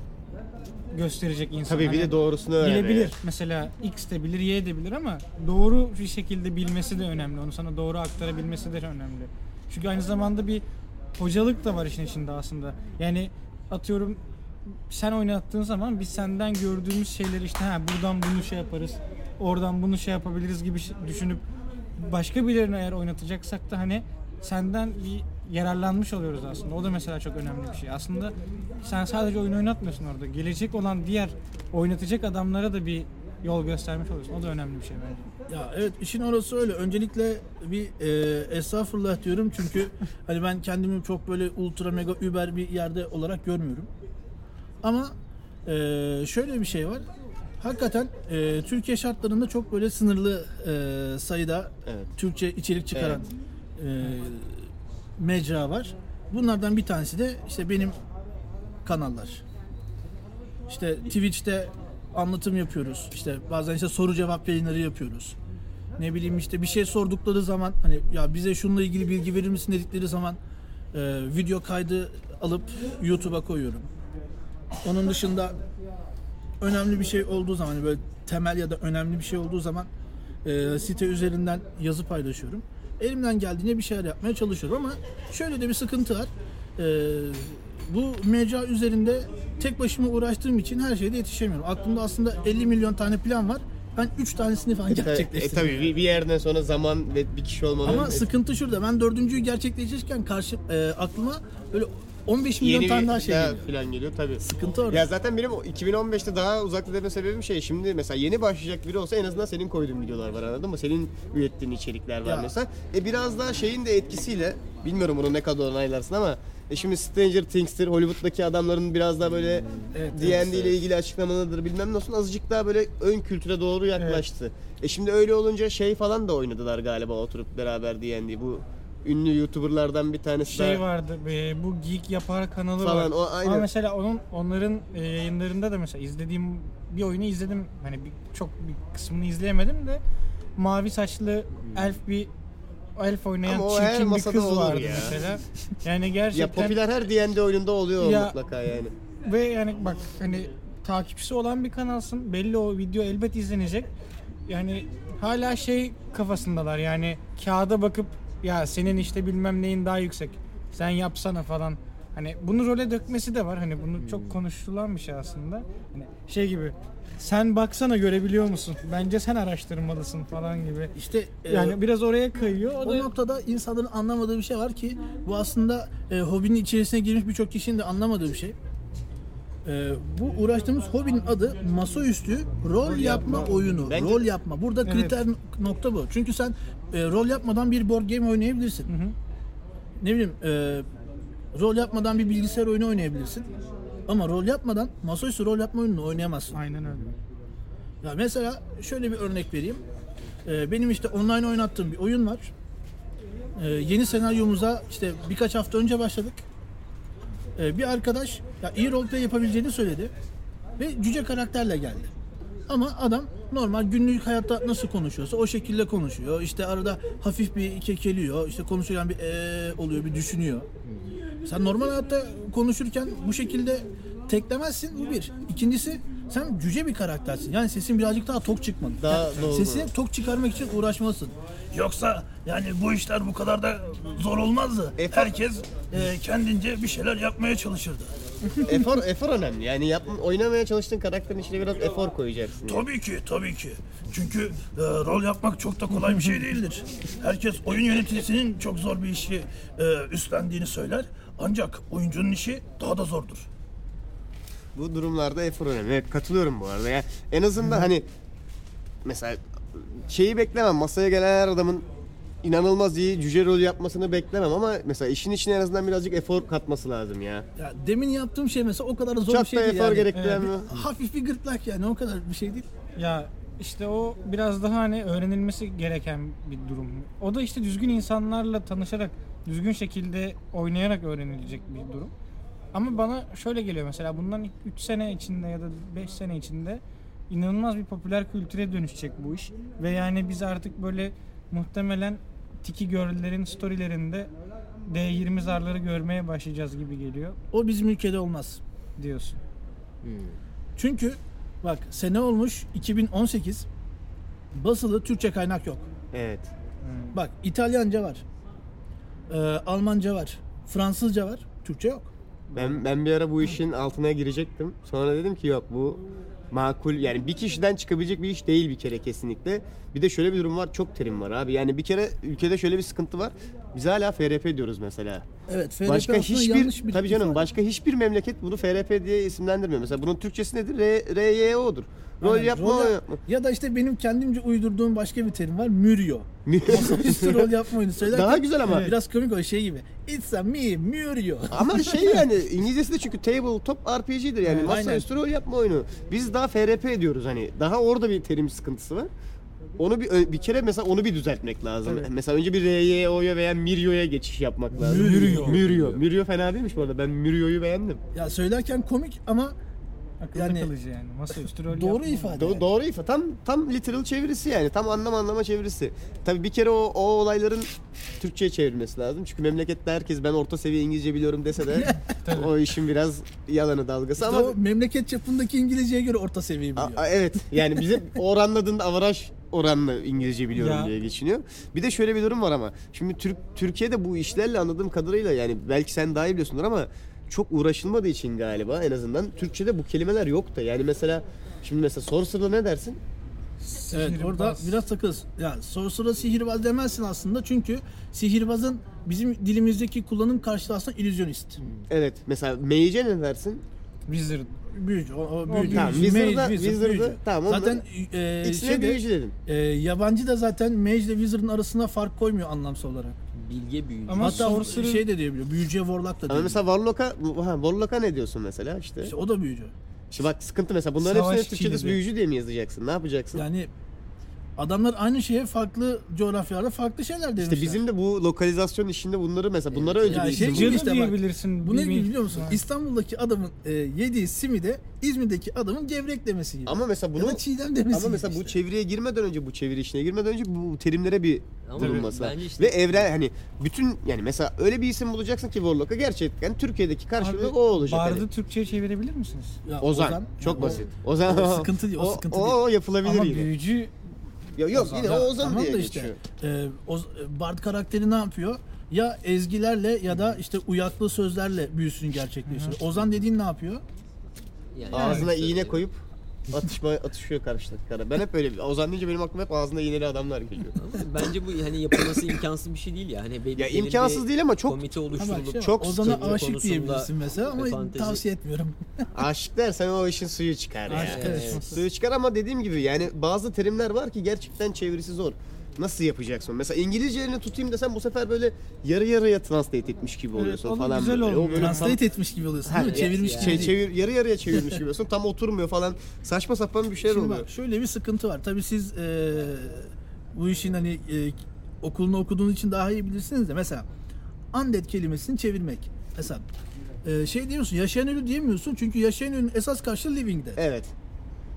gösterecek insan. Tabii bir de doğrusunu öğrenir. Bilebilir. Yani. Mesela X de bilir, Y de bilir ama doğru bir şekilde bilmesi de önemli. Onu sana doğru aktarabilmesi de önemli. Çünkü aynı zamanda bir hocalık da var işin içinde aslında. Yani atıyorum sen oynattığın zaman biz senden gördüğümüz şeyleri işte ha buradan bunu şey yaparız, oradan bunu şey yapabiliriz gibi düşünüp başka birilerine eğer oynatacaksak da hani senden bir yararlanmış oluyoruz aslında. O da mesela çok önemli bir şey. Aslında sen sadece oyun oynatmıyorsun orada. Gelecek olan diğer oynatacak adamlara da bir yol göstermiş oluyorsun. O da önemli bir şey bence. Ya evet işin orası öyle. Öncelikle bir e, estağfurullah diyorum çünkü hani ben kendimi çok böyle ultra mega über bir yerde olarak görmüyorum. Ama e, şöyle bir şey var. Hakikaten e, Türkiye şartlarında çok böyle sınırlı e, sayıda evet. Türkçe içerik çıkaran evet. e, mecra var. Bunlardan bir tanesi de işte benim kanallar. İşte Twitch'te anlatım yapıyoruz. İşte bazen işte soru cevap yayınları yapıyoruz. Ne bileyim işte bir şey sordukları zaman hani ya bize şununla ilgili bilgi verir misin dedikleri zaman e, video kaydı alıp YouTube'a koyuyorum. Onun dışında önemli bir şey olduğu zaman böyle temel ya da önemli bir şey olduğu zaman e, site üzerinden yazı paylaşıyorum. Elimden geldiğince bir şeyler yapmaya çalışıyorum ama şöyle de bir sıkıntı var. Eee Bu mecra üzerinde tek başıma uğraştığım için her şeyde yetişemiyorum. Aklımda aslında elli milyon tane plan var. Ben üç tanesini falan gerçekleştirdim. E, e, tabii bir yerden sonra zaman ve bir kişi olmanın... Ama et... sıkıntı şurada. Ben dördüncüyü gerçekleştirirken karşı e, aklıma böyle on beş milyon yeni tane daha şey daha geliyor. Falan geliyor tabii. Sıkıntı orada. Ya zaten benim iki bin on beşte daha uzakta deme sebebim şey şimdi mesela yeni başlayacak biri olsa en azından senin koyduğun videolar var anladın mı? Senin ürettiğin içerikler var ya. Mesela. E biraz daha şeyin de etkisiyle bilmiyorum bunu ne kadar onaylarsın ama E şimdi Stranger Things'tir, Hollywood'daki adamların biraz daha böyle evet, D and D evet, ile evet. ilgili açıklamalarıdır bilmem nasıl azıcık daha böyle ön kültüre doğru yaklaştı. Evet. E şimdi öyle olunca şey falan da oynadılar galiba oturup beraber D and D. Bu ünlü YouTuber'lardan bir tanesi şey daha vardı. E, bu Geek Yapar kanalı falan, var. O, aynen. Ama mesela onun onların e, yayınlarında da mesela izlediğim bir oyunu izledim. Hani bir, çok bir kısmını izleyemedim de mavi saçlı elf bir elf oynayan çirkin bir kız vardı ya. Mesela. Yani gerçekten ya popüler her D and D oyununda oluyor ya, mutlaka yani. Ve yani bak hani takipçisi olan bir kanalsın. Belli o video elbet izlenecek. Yani hala şey kafasındalar. Yani kağıda bakıp ya senin işte bilmem neyin daha yüksek. Sen yapsana falan. Hani bunu role dökmesi de var. Hani bunu çok konuşulan bir şey aslında. Hani şey gibi. Sen baksana görebiliyor musun? Bence sen araştırmalısın falan gibi. İşte yani e, biraz oraya kayıyor. O, o da... noktada insanların anlamadığı bir şey var ki bu aslında e, hobinin içerisine girmiş birçok kişinin de anlamadığı bir şey. E, bu uğraştığımız hobinin adı masaüstü rol yapma oyunu. Bence... Rol yapma. Burada evet. kriter nokta bu. Çünkü sen e, rol yapmadan bir board game oynayabilirsin. Hı hı. Ne bileyim e, rol yapmadan bir bilgisayar oyunu oynayabilirsin. Ama rol yapmadan masaüstü rol yapma oyununu oynayamazsın. Aynen öyle. Ya mesela şöyle bir örnek vereyim. Ee, benim işte online oynattığım bir oyun var. Ee, yeni senaryomuza işte birkaç hafta önce başladık. Ee, bir arkadaş ya iyi roleplay yapabileceğini söyledi. Ve cüce karakterle geldi. Ama adam normal günlük hayatta nasıl konuşuyorsa o şekilde konuşuyor. İşte arada hafif bir kekeliyor. İşte konuşurken bir ee oluyor, bir düşünüyor. Sen normal hayatta konuşurken bu şekilde teklemezsin, bu bir. İkincisi, sen cüce bir karaktersin. Yani sesin birazcık daha tok çıkmalı. Daha yani sesini tok çıkarmak için uğraşmalısın. Yoksa yani bu işler bu kadar da zor olmazdı. Efor. Herkes e, kendince bir şeyler yapmaya çalışırdı. efor, efor önemli. Yani yap, oynamaya çalıştığın karakterin içine biraz efor koyacaksın. Tabii yani. ki, tabii ki. Çünkü e, rol yapmak çok da kolay bir şey değildir. Herkes oyun yöneticisinin çok zor bir işi e, üstlendiğini söyler. Ancak oyuncunun işi daha da zordur. Bu durumlarda efor önemli. Evet, katılıyorum bu arada. Yani en azından hani mesela şeyi beklemem. Masaya gelen her adamın inanılmaz iyi cüce rolü yapmasını beklemem ama mesela işin içine en azından birazcık efor katması lazım ya. Ya demin yaptığım şey mesela o kadar zor Çok bir şey değil. Çok da efor yani. gerektiren ee, bir, hafif bir gırtlak yani o kadar bir şey değil. Ya işte o biraz daha hani öğrenilmesi gereken bir durum. O da işte düzgün insanlarla tanışarak, düzgün şekilde oynayarak öğrenilecek bir durum. Ama bana şöyle geliyor mesela bundan üç sene içinde ya da beş sene içinde inanılmaz bir popüler kültüre dönüşecek bu iş. Ve yani biz artık böyle muhtemelen Tiki Girl'lerin storylerinde D yirmi zarları görmeye başlayacağız gibi geliyor. O bizim ülkede olmaz diyorsun. Hmm. Çünkü bak sene olmuş iki bin on sekiz basılı Türkçe kaynak yok. Evet. Hmm. Bak İtalyanca var. Ee, Almanca var. Fransızca var. Türkçe yok. Ben ben bir ara bu işin altına girecektim. Sonra dedim ki yok bu makul yani bir kişiden çıkabilecek bir iş değil bir kere kesinlikle. Bir de şöyle bir durum var. Çok terim var abi. Yani bir kere ülkede şöyle bir sıkıntı var. Biz hala F R P diyoruz mesela. Evet, F R P başka hiçbir tabii canım var. Başka hiçbir memleket bunu F R P diye isimlendirmiyor. Mesela bunun Türkçesi nedir? R Y O'dur. Rol yani, yapma rol yap- ya da işte benim kendimce uydurduğum başka bir terim var. MÜRYO. Masaüstü rol yapma oyunu söylerken daha güzel ama evet. biraz komik o şey gibi. It's a me, MÜRYO. Ama şey yani İngilizcesi de çünkü tabletop R P G'dir yani evet, masaüstü rol yapma oyunu. Biz daha F R P diyoruz hani. Daha orada bir terim sıkıntısı var. Onu bir bir kere mesela onu bir düzeltmek lazım. Evet. Mesela önce bir R Y O'ya veya MÜRYO'ya geçiş yapmak lazım. MÜRYO. MÜRYO. MÜRYO fena değilmiş bu arada. Ben MÜRYO'yu beğendim. Ya söylerken komik ama akılda yani, kalıcı yani. Masaüstü rol doğru yapma. ifade. Do- yani. Doğru ifade. Tam tam literal çevirisi yani. Tam anlam anlama çevirisi. Tabii bir kere o, o olayların Türkçe'ye çevrilmesi lazım. Çünkü memlekette herkes ben orta seviye İngilizce biliyorum dese de o işin biraz yalanı dalgası işte ama o memleket çapındaki İngilizceye göre orta seviye biliyor. A- a- evet. Yani bizim oranladığında avaraj oranlı İngilizce biliyorum ya. Diye geçiniyor. Bir de şöyle bir durum var ama. Şimdi Türk Türkiye'de bu işlerle anladığım kadarıyla yani belki sen daha iyi biliyorsundur ama çok uğraşılmadığı için galiba en azından Türkçe'de bu kelimeler yok da yani mesela şimdi mesela Sorcerer'da ne dersin? Evet sihirbaz. Orada biraz takılır. Yani Sorcerer'a sihirbaz demezsin aslında çünkü sihirbazın bizim dilimizdeki kullanım karşılığı aslında illüzyonist. Evet mesela Mage'e ne dersin? Wizard büyücü. O, büyücü. Tamam, Wizard'da, Mage, Wizard, Wizard'da tamam. Zaten e, ikisine şeyde, büyücü dedim. E, yabancı da zaten Mage ile Wizard'ın arasına fark koymuyor anlamsal olarak. Bilge büyücü. Ama hatta Sorcerer şey de diyebiliyor. Büyücüye Warlock da diyor. Ama mesela Warlock'a, Warlock'a ne diyorsun mesela işte? İşte o da büyücü. Şimdi bak sıkıntı mesela bunların hepsini Türkçe'de büyücü diye mi yazacaksın? Ne yapacaksın? Yani adamlar aynı şeye farklı coğrafyalarda farklı şeyler demişler. İşte bizim de bu lokalizasyon işinde bunları mesela bunlara evet. önce yani bir şey işte bak, diyebilirsin. Bu ne gibi biliyor musun? Yani. İstanbul'daki adamın e, yediği simi de İzmir'deki adamın gevrek demesi gibi. Ama mesela bunu çiğdem demesi. Ama mesela işte. Bu çeviriye girmeden önce bu çeviri işine girmeden önce bu terimlere bir durulması lazım. Işte. Ve evren hani bütün yani mesela öyle bir isim bulacaksın ki Warlock'a gerçekten yani Türkiye'deki karşılığı o olacak. Bard'ı hani. Türkçe'ye çevirebilir misiniz? Ya, Ozan, Ozan çok basit. O, Ozan o sıkıntı değil, o, o sıkıntı değil. O yapılabilir gibi. Ama büyücü Ya yok Ozan. yine o Ozan tamam diye da geçiyor. Işte, e, o, Bard karakteri ne yapıyor? Ya ezgilerle ya da işte uyaklı sözlerle büyüsünü gerçekleştiriyor. Ozan dediğin ne yapıyor? Yani ağzına yani. iğne koyup atışma atışıyor karşılıklara. Ben hep böyle Ozan deyince benim aklıma hep ağzında iğneli adamlar geliyor. Bence bu hani yapılması imkansız bir şey değil ya. Hani ya imkansız değil ama çok komite oluşturulup şey çok Ozan'a aşık diyebilirsin mesela ama fantezi. Tavsiye etmiyorum. Aşık dersen o işin suyu çıkar ya. Aşık yani. Evet. Suyu çıkar ama dediğim gibi yani bazı terimler var ki gerçekten çevirisi zor. Nasıl yapacaksın? Mesela İngilizcelerini tutayım desem bu sefer böyle yarı yarıya translate etmiş gibi oluyorsun evet, falan. Güzel oldu. Translate tam... etmiş gibi oluyorsun. Değil mi? Çevirmiş yani. Gibi. Çevir, yarı yarıya çevirmiş gibi oluyorsun. Tam oturmuyor falan. Saçma sapan bir şeyler oluyor. Bak, şöyle bir sıkıntı var. Tabii siz ee, bu işin hani e, okulunu okuduğunuz için daha iyi bilirsiniz de mesela undead kelimesini çevirmek. Mesela e, şey diyemiyorsun. Yaşayan ölü diyemiyorsun. Çünkü yaşayan ölünün esas karşılığı living dead. Evet.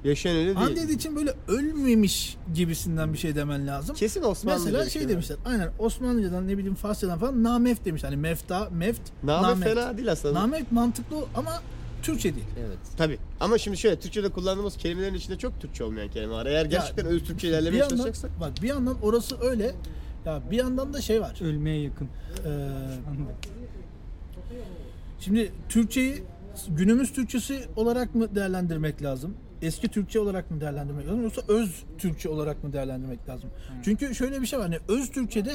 Yaşayan öyle değil. Undead için böyle ölmemiş gibisinden bir şey demen lazım. Kesin Osmanlıca. Mesela şey demişler. Aynen Osmanlıca'dan ne bileyim Farsçadan falan namef demiş. Hani mefta, meft, namef. Namef fena değil aslında. Namef mantıklı ama Türkçe değil. Evet. Tabii. Ama şimdi şöyle Türkçe'de kullandığımız kelimelerin içinde çok Türkçe olmayan kelime var. Eğer gerçekten öz Türkçe ilerlemeye çalışacaksak. Bak bir yandan orası öyle. Ya bir yandan da şey var. Ölmeye yakın. Ee, şimdi Türkçeyi günümüz Türkçesi olarak mı değerlendirmek lazım? Eski Türkçe olarak mı değerlendirmek lazım yoksa öz Türkçe olarak mı değerlendirmek lazım? Hmm. Çünkü şöyle bir şey var. Hani öz Türkçe'de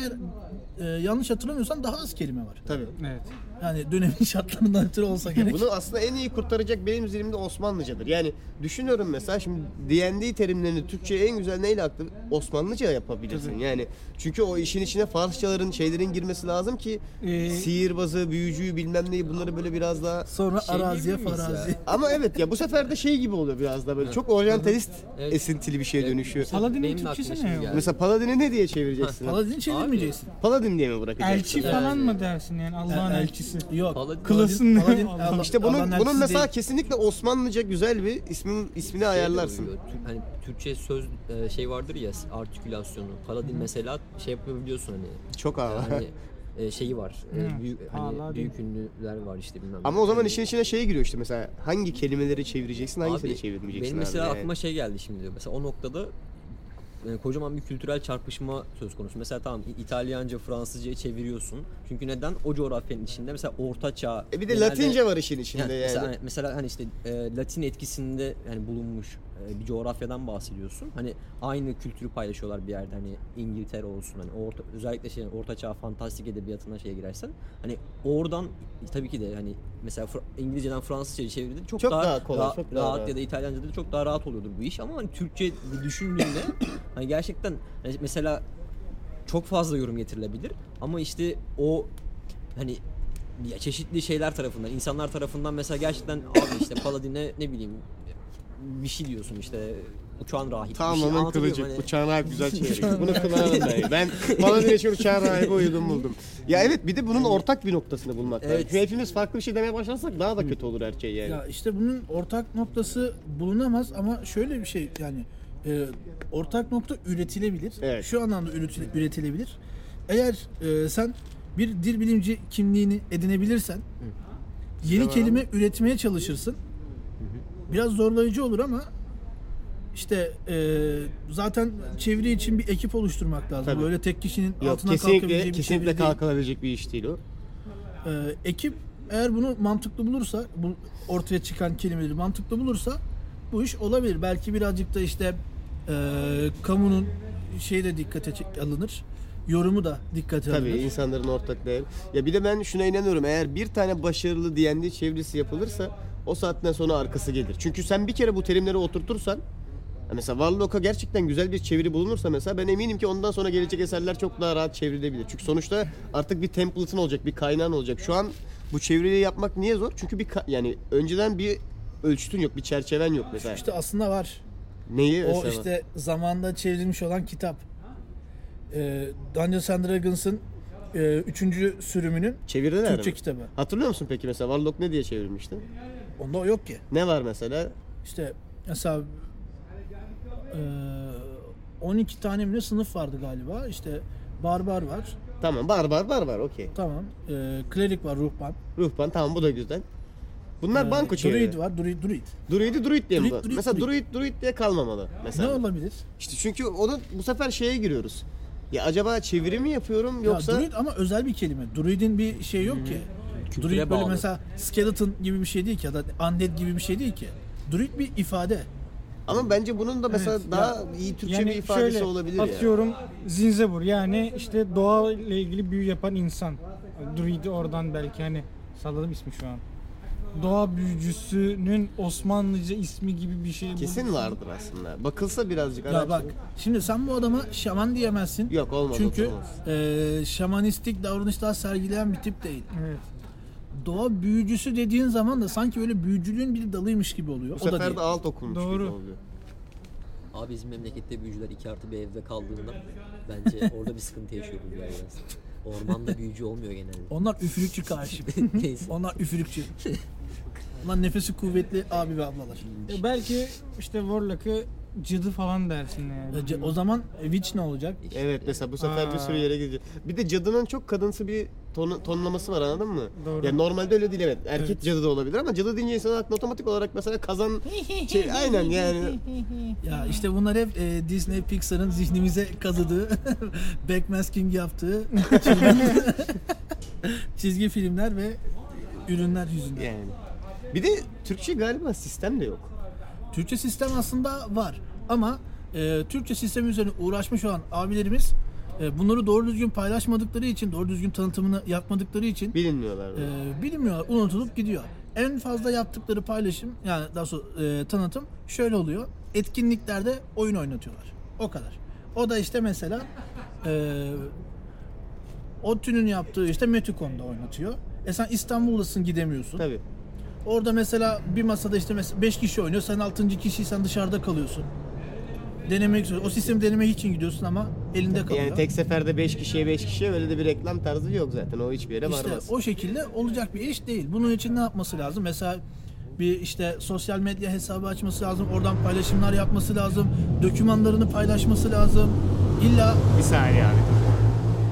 e, yanlış hatırlamıyorsam daha az kelime var. Tabii. Evet. Yani dönemin şartlarından ötürü olsa gerek. Bunu aslında en iyi kurtaracak benim üzerimde Osmanlıcadır. Yani düşünüyorum mesela şimdi D and D terimlerini Türkçe'ye en güzel neyle aklı Osmanlıca yapabilirsin. Tabii. Yani çünkü o işin içine Farsçaların şeylerin girmesi lazım ki ee, sihirbazı, büyücüyü bilmem neyi bunları böyle biraz daha sonra şey araziye farazi. Ama evet ya bu sefer de şey gibi oluyor biraz da. Böyle evet. Çok oryantalist evet. esintili bir şeye evet. dönüşüyor. Paladin'in Türkçesi ne? Mesela Paladin'i ne diye çevireceksin? Paladin'i çevirmeyeceksin. Paladin diye mi bırakacaksın? Elçi yani. falan mı dersin yani Allah'ın El, elçisi? Yok. Paladin, Paladin, Paladin, Allah, işte bunun Allah'ın bunun mesela değil. Kesinlikle Osmanlıca güzel bir ismin ismini şey ayarlarsın. Hani Türkçe söz şey vardır ya artikülasyonu. Paladin mesela şey yapabiliyorsun hani. Çok ağır. Yani, şeyi var. Hmm. Büyük hani büyük ünlüler var işte bilmem. Ama o zaman yani işin içine şey giriyor işte mesela hangi kelimeleri çevireceksin, hangisini çevirmeyeceksin. Benim mesela abi aklıma yani. şey geldi şimdi. Mesela o noktada yani kocaman bir kültürel çarpışma söz konusu. Mesela tamam İtalyanca, Fransızca'ya çeviriyorsun. Çünkü neden? O coğrafyanın içinde mesela Orta Çağ. E bir de genelde, Latince var işin içinde yani. yani. Mesela, hani, mesela hani işte e, Latin etkisinde yani bulunmuş e, bir coğrafyadan bahsediyorsun. Hani aynı kültürü paylaşıyorlar bir yerde hani İngiltere olsun hani orta, özellikle şey Orta Çağ fantastik edebiyatına şeye girersen hani oradan tabii ki de hani mesela İngilizceden Fransızca'ya çevirdiğinde çok, çok daha, daha kolay, ra- çok rahat daha ya da İtalyanca'da çok daha rahat oluyordur bu iş ama hani Türkçe düşündüğünde hani gerçekten mesela çok fazla yorum getirilebilir ama işte o hani çeşitli şeyler tarafından, insanlar tarafından mesela gerçekten abi işte Paladin'e ne bileyim bir şey diyorsun işte uçağın rahibi. Tamam onun kılıcı, hani... uçağın rahibi güzel çeviriyor. Bunu kullanalım ben. Ben Paladin'e şu uçağın rahibi uydum buldum. Ya evet bir de bunun ortak bir noktasını bulmak lazım. Evet. Hepimiz farklı bir şey demeye başlarsak daha da kötü olur her şey yani. Ya işte bunun ortak noktası bulunamaz ama şöyle bir şey yani. E, ortak nokta üretilebilir. Evet. Şu anlamda üretilebilir. Eğer e, sen bir dil bilimci kimliğini edinebilirsen yeni tamam. kelime üretmeye çalışırsın. Biraz zorlayıcı olur ama işte e, zaten çeviri için bir ekip oluşturmak lazım. Tabii. Böyle tek kişinin Yok, altına kalkabileceği bir kesinlikle kalkabilecek bir iş değil o. E, ekip eğer bunu mantıklı bulursa, bu ortaya çıkan kelimeleri mantıklı bulursa bu iş olabilir. Belki birazcık da işte Ee, kamunun şeyi de dikkate alınır, yorumu da dikkate alınır. Tabii insanların ortak değeri. Ya bir de ben şuna inanıyorum, eğer bir tane başarılı D and D çevirisi yapılırsa O saatten sonra arkası gelir. Çünkü sen bir kere bu terimleri oturtursan, mesela Warlock'a gerçekten güzel bir çeviri bulunursa mesela, ben eminim ki ondan sonra gelecek eserler çok daha rahat çevrilebilir. Çünkü sonuçta artık bir template'ın olacak, bir kaynağın olacak. Şu an bu çeviriyi yapmak niye zor? Çünkü bir yani önceden bir ölçütün yok, bir çerçeven yok mesela. İşte aslında var. Neyi? O işte var? Zamanda çevrilmiş olan kitap. Ee, Dungeons and Dragons'ın e, üçüncü sürümünün çeviriler Türkçe mi? Kitabı. Hatırlıyor musun peki mesela Warlock ne diye çevirmişti? Onda yok ki. Ne var mesela? İşte mesela on iki tane mi sınıf vardı galiba. İşte barbar var. Tamam, barbar barbar okey. Tamam. Eee klerik var, ruhban. Ruhban tamam, bu da güzel. Bunlar ee, banko çeviriyor. Druid var, Druid. Druid. Druid'i Druid diye mi? Mesela Druid Druid diye kalmamalı mesela. Ne olabilir? İşte çünkü onu bu sefer şeye giriyoruz. Ya acaba çeviri mi yapıyorum yoksa ya, Druid ama özel bir kelime. Druid'in bir şey yok hmm. ki. Druid böyle bağlı. Mesela skeleton gibi bir şey değil ki ya da undead gibi bir şey değil ki. Druid bir ifade. Ama bence bunun da mesela evet, daha ya, iyi Türkçe yani bir ifadesi şöyle, olabilir. Atıyorum ya. Zinzebur yani işte doğa ile ilgili büyü yapan insan. Druid'i oradan belki hani salladım ismi şu an. Doğa büyücüsünün Osmanlıca ismi gibi bir şey. Kesin bu. Vardır aslında. Bakılsa birazcık. Ya bak şimdi sen bu adama şaman diyemezsin. Yok olmaz. Çünkü e, şamanistik davranışlar sergileyen bir tip değil. Evet. Doğa büyücüsü dediğin zaman da sanki böyle büyücülüğün bir dalıymış gibi oluyor. Bu o sefer da de alt okulmuş gibi oluyor. Abi bizim memlekette büyücüler iki artı bir evde kaldığında bence orada bir sıkıntı yaşıyor büyücüler biraz. Ormanda büyücü olmuyor genelde. Onlar üfürükçü karşı. Onlar üfürükçü. Onlar nefesi kuvvetli abi ve ablalar. E belki işte Warlock'ı cadı falan dersin yani. O zaman witch ne olacak? Evet mesela bu sefer Aa. bir sürü yere gidecek. Bir de cadının çok kadınsı bir ton, tonlaması var anladın mı? Doğru. Yani normalde öyle değil evet. Erkek evet. cadı da olabilir ama cadı deyince insanın aklına otomatik olarak mesela kazan şey aynen yani. Ya işte bunlar hep e, Disney Pixar'ın zihnimize kazıdığı, backmasking yaptığı çizgi filmler ve ürünler yüzünden. Yani. Bir de Türkçe galiba sistem de yok. Türkçe sistem aslında var ama e, Türkçe sistemi üzerine uğraşmış olan abilerimiz e, bunları doğru düzgün paylaşmadıkları için, doğru düzgün tanıtımını yapmadıkları için bilinmiyorlar. E, bilinmiyorlar, unutulup gidiyor. En fazla yaptıkları paylaşım, yani daha sonra e, tanıtım şöyle oluyor. Etkinliklerde oyun oynatıyorlar. O kadar. O da işte mesela e, ODTÜ'nün yaptığı işte Metukon'da oynatıyor. E sen İstanbul'dasın gidemiyorsun. Tabii. Orada mesela bir masada işte beş kişi oynuyor, sen altıncı kişiysen dışarıda kalıyorsun. Denemek istiyorsun. O sistemi denemek için gidiyorsun ama elinde kalıyor. Yani tek seferde beş kişiye beş kişiye öyle de bir reklam tarzı yok zaten. O hiçbir yere varmaz. İşte o şekilde olacak bir iş değil. Bunun için ne yapması lazım? Mesela bir işte sosyal medya hesabı açması lazım. Oradan paylaşımlar yapması lazım. Dokümanlarını paylaşması lazım. İlla... Bir saniye abi.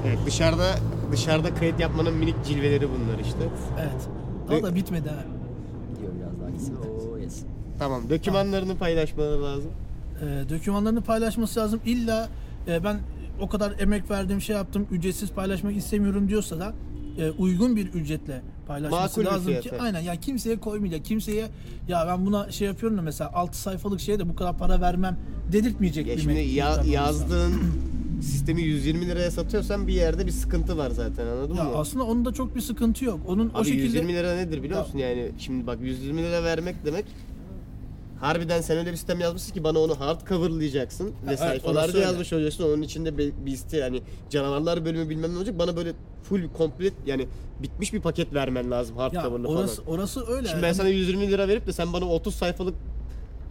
Evet dışarıda dışarıda kayıt yapmanın minik cilveleri bunlar işte. Evet. Daha da bitmedi ha. Oo, yes. Tamam, dokümanlarını tamam. paylaşmaları lazım. Ee, dokümanlarını paylaşması lazım. İlla e, ben o kadar emek verdim, şey yaptım, ücretsiz paylaşmak istemiyorum diyorsa da e, uygun bir ücretle paylaşması makul lazım ki aynen yani kimseye koymayacak, kimseye ya ben buna şey yapıyorum da mesela altı sayfalık şeye de bu kadar para vermem dedirtmeyecek ya bir şimdi ya, yazdığın sistemi yüz yirmi liraya satıyorsan bir yerde bir sıkıntı var zaten anladın ya mı? Aslında onun da çok bir sıkıntı yok. Onun abi o şekilde yüz yirmi lira nedir biliyor musun? Ya. Yani şimdi bak yüz yirmi lira vermek demek harbiden sen öyle bir sistem yazmışsın ki bana onu hard coverlayacaksın ha, ve evet, sayfalarda yazmış olacaksın. Onun içinde bir site yani canavarlar bölümü bilmem ne olacak. Bana böyle full komplet yani bitmiş bir paket vermen lazım hard coverlı falan. Orası orası öyle. Şimdi yani. Ben sana yüz yirmi lira verip de sen bana otuz sayfalık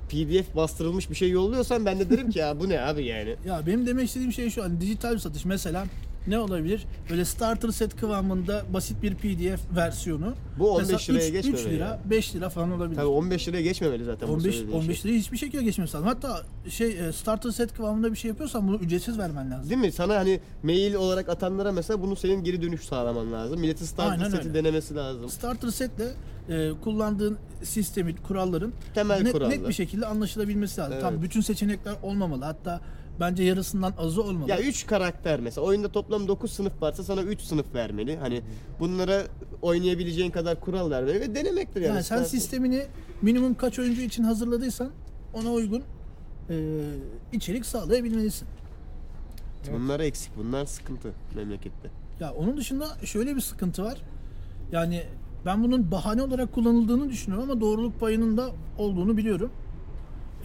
P D F bastırılmış bir şey yolluyorsan ben de derim ki ya bu ne abi yani. Ya benim demek istediğim şey şu an dijital bir satış mesela ne olabilir? Böyle starter set kıvamında basit bir P D F versiyonu. Bu on beş mesela liraya üç, geçmemeli. üç lira, yani. beş lira falan olabilir. Tabii on beş liraya geçmemeli zaten. on beş, on beş liraya hiçbir şekilde geçmemesi lazım. Hatta şey starter set kıvamında bir şey yapıyorsan bunu ücretsiz vermen lazım. Değil mi? Sana hani mail olarak atanlara mesela bunu senin geri dönüş sağlaman lazım. Milletin starter aynen seti öyle. Denemesi lazım. Starter setle e, kullandığın sistemin, kuralların temel net, kurallar. Net bir şekilde anlaşılabilmesi lazım. Evet. Tabii bütün seçenekler olmamalı. Hatta bence yarısından azı olmalı. Ya üç karakter mesela. Oyunda toplam dokuz sınıf varsa sana üç sınıf vermeli. Hani bunlara oynayabileceğin kadar kural vermeli ve denemektir yani. Yani sen sistemini minimum kaç oyuncu için hazırladıysan ona uygun e, içerik sağlayabilmelisin. Evet. Bunlar eksik. Bunlar sıkıntı memlekette. Ya onun dışında şöyle bir sıkıntı var. Yani Ben bunun bahane olarak kullanıldığını düşünüyorum ama doğruluk payının da olduğunu biliyorum.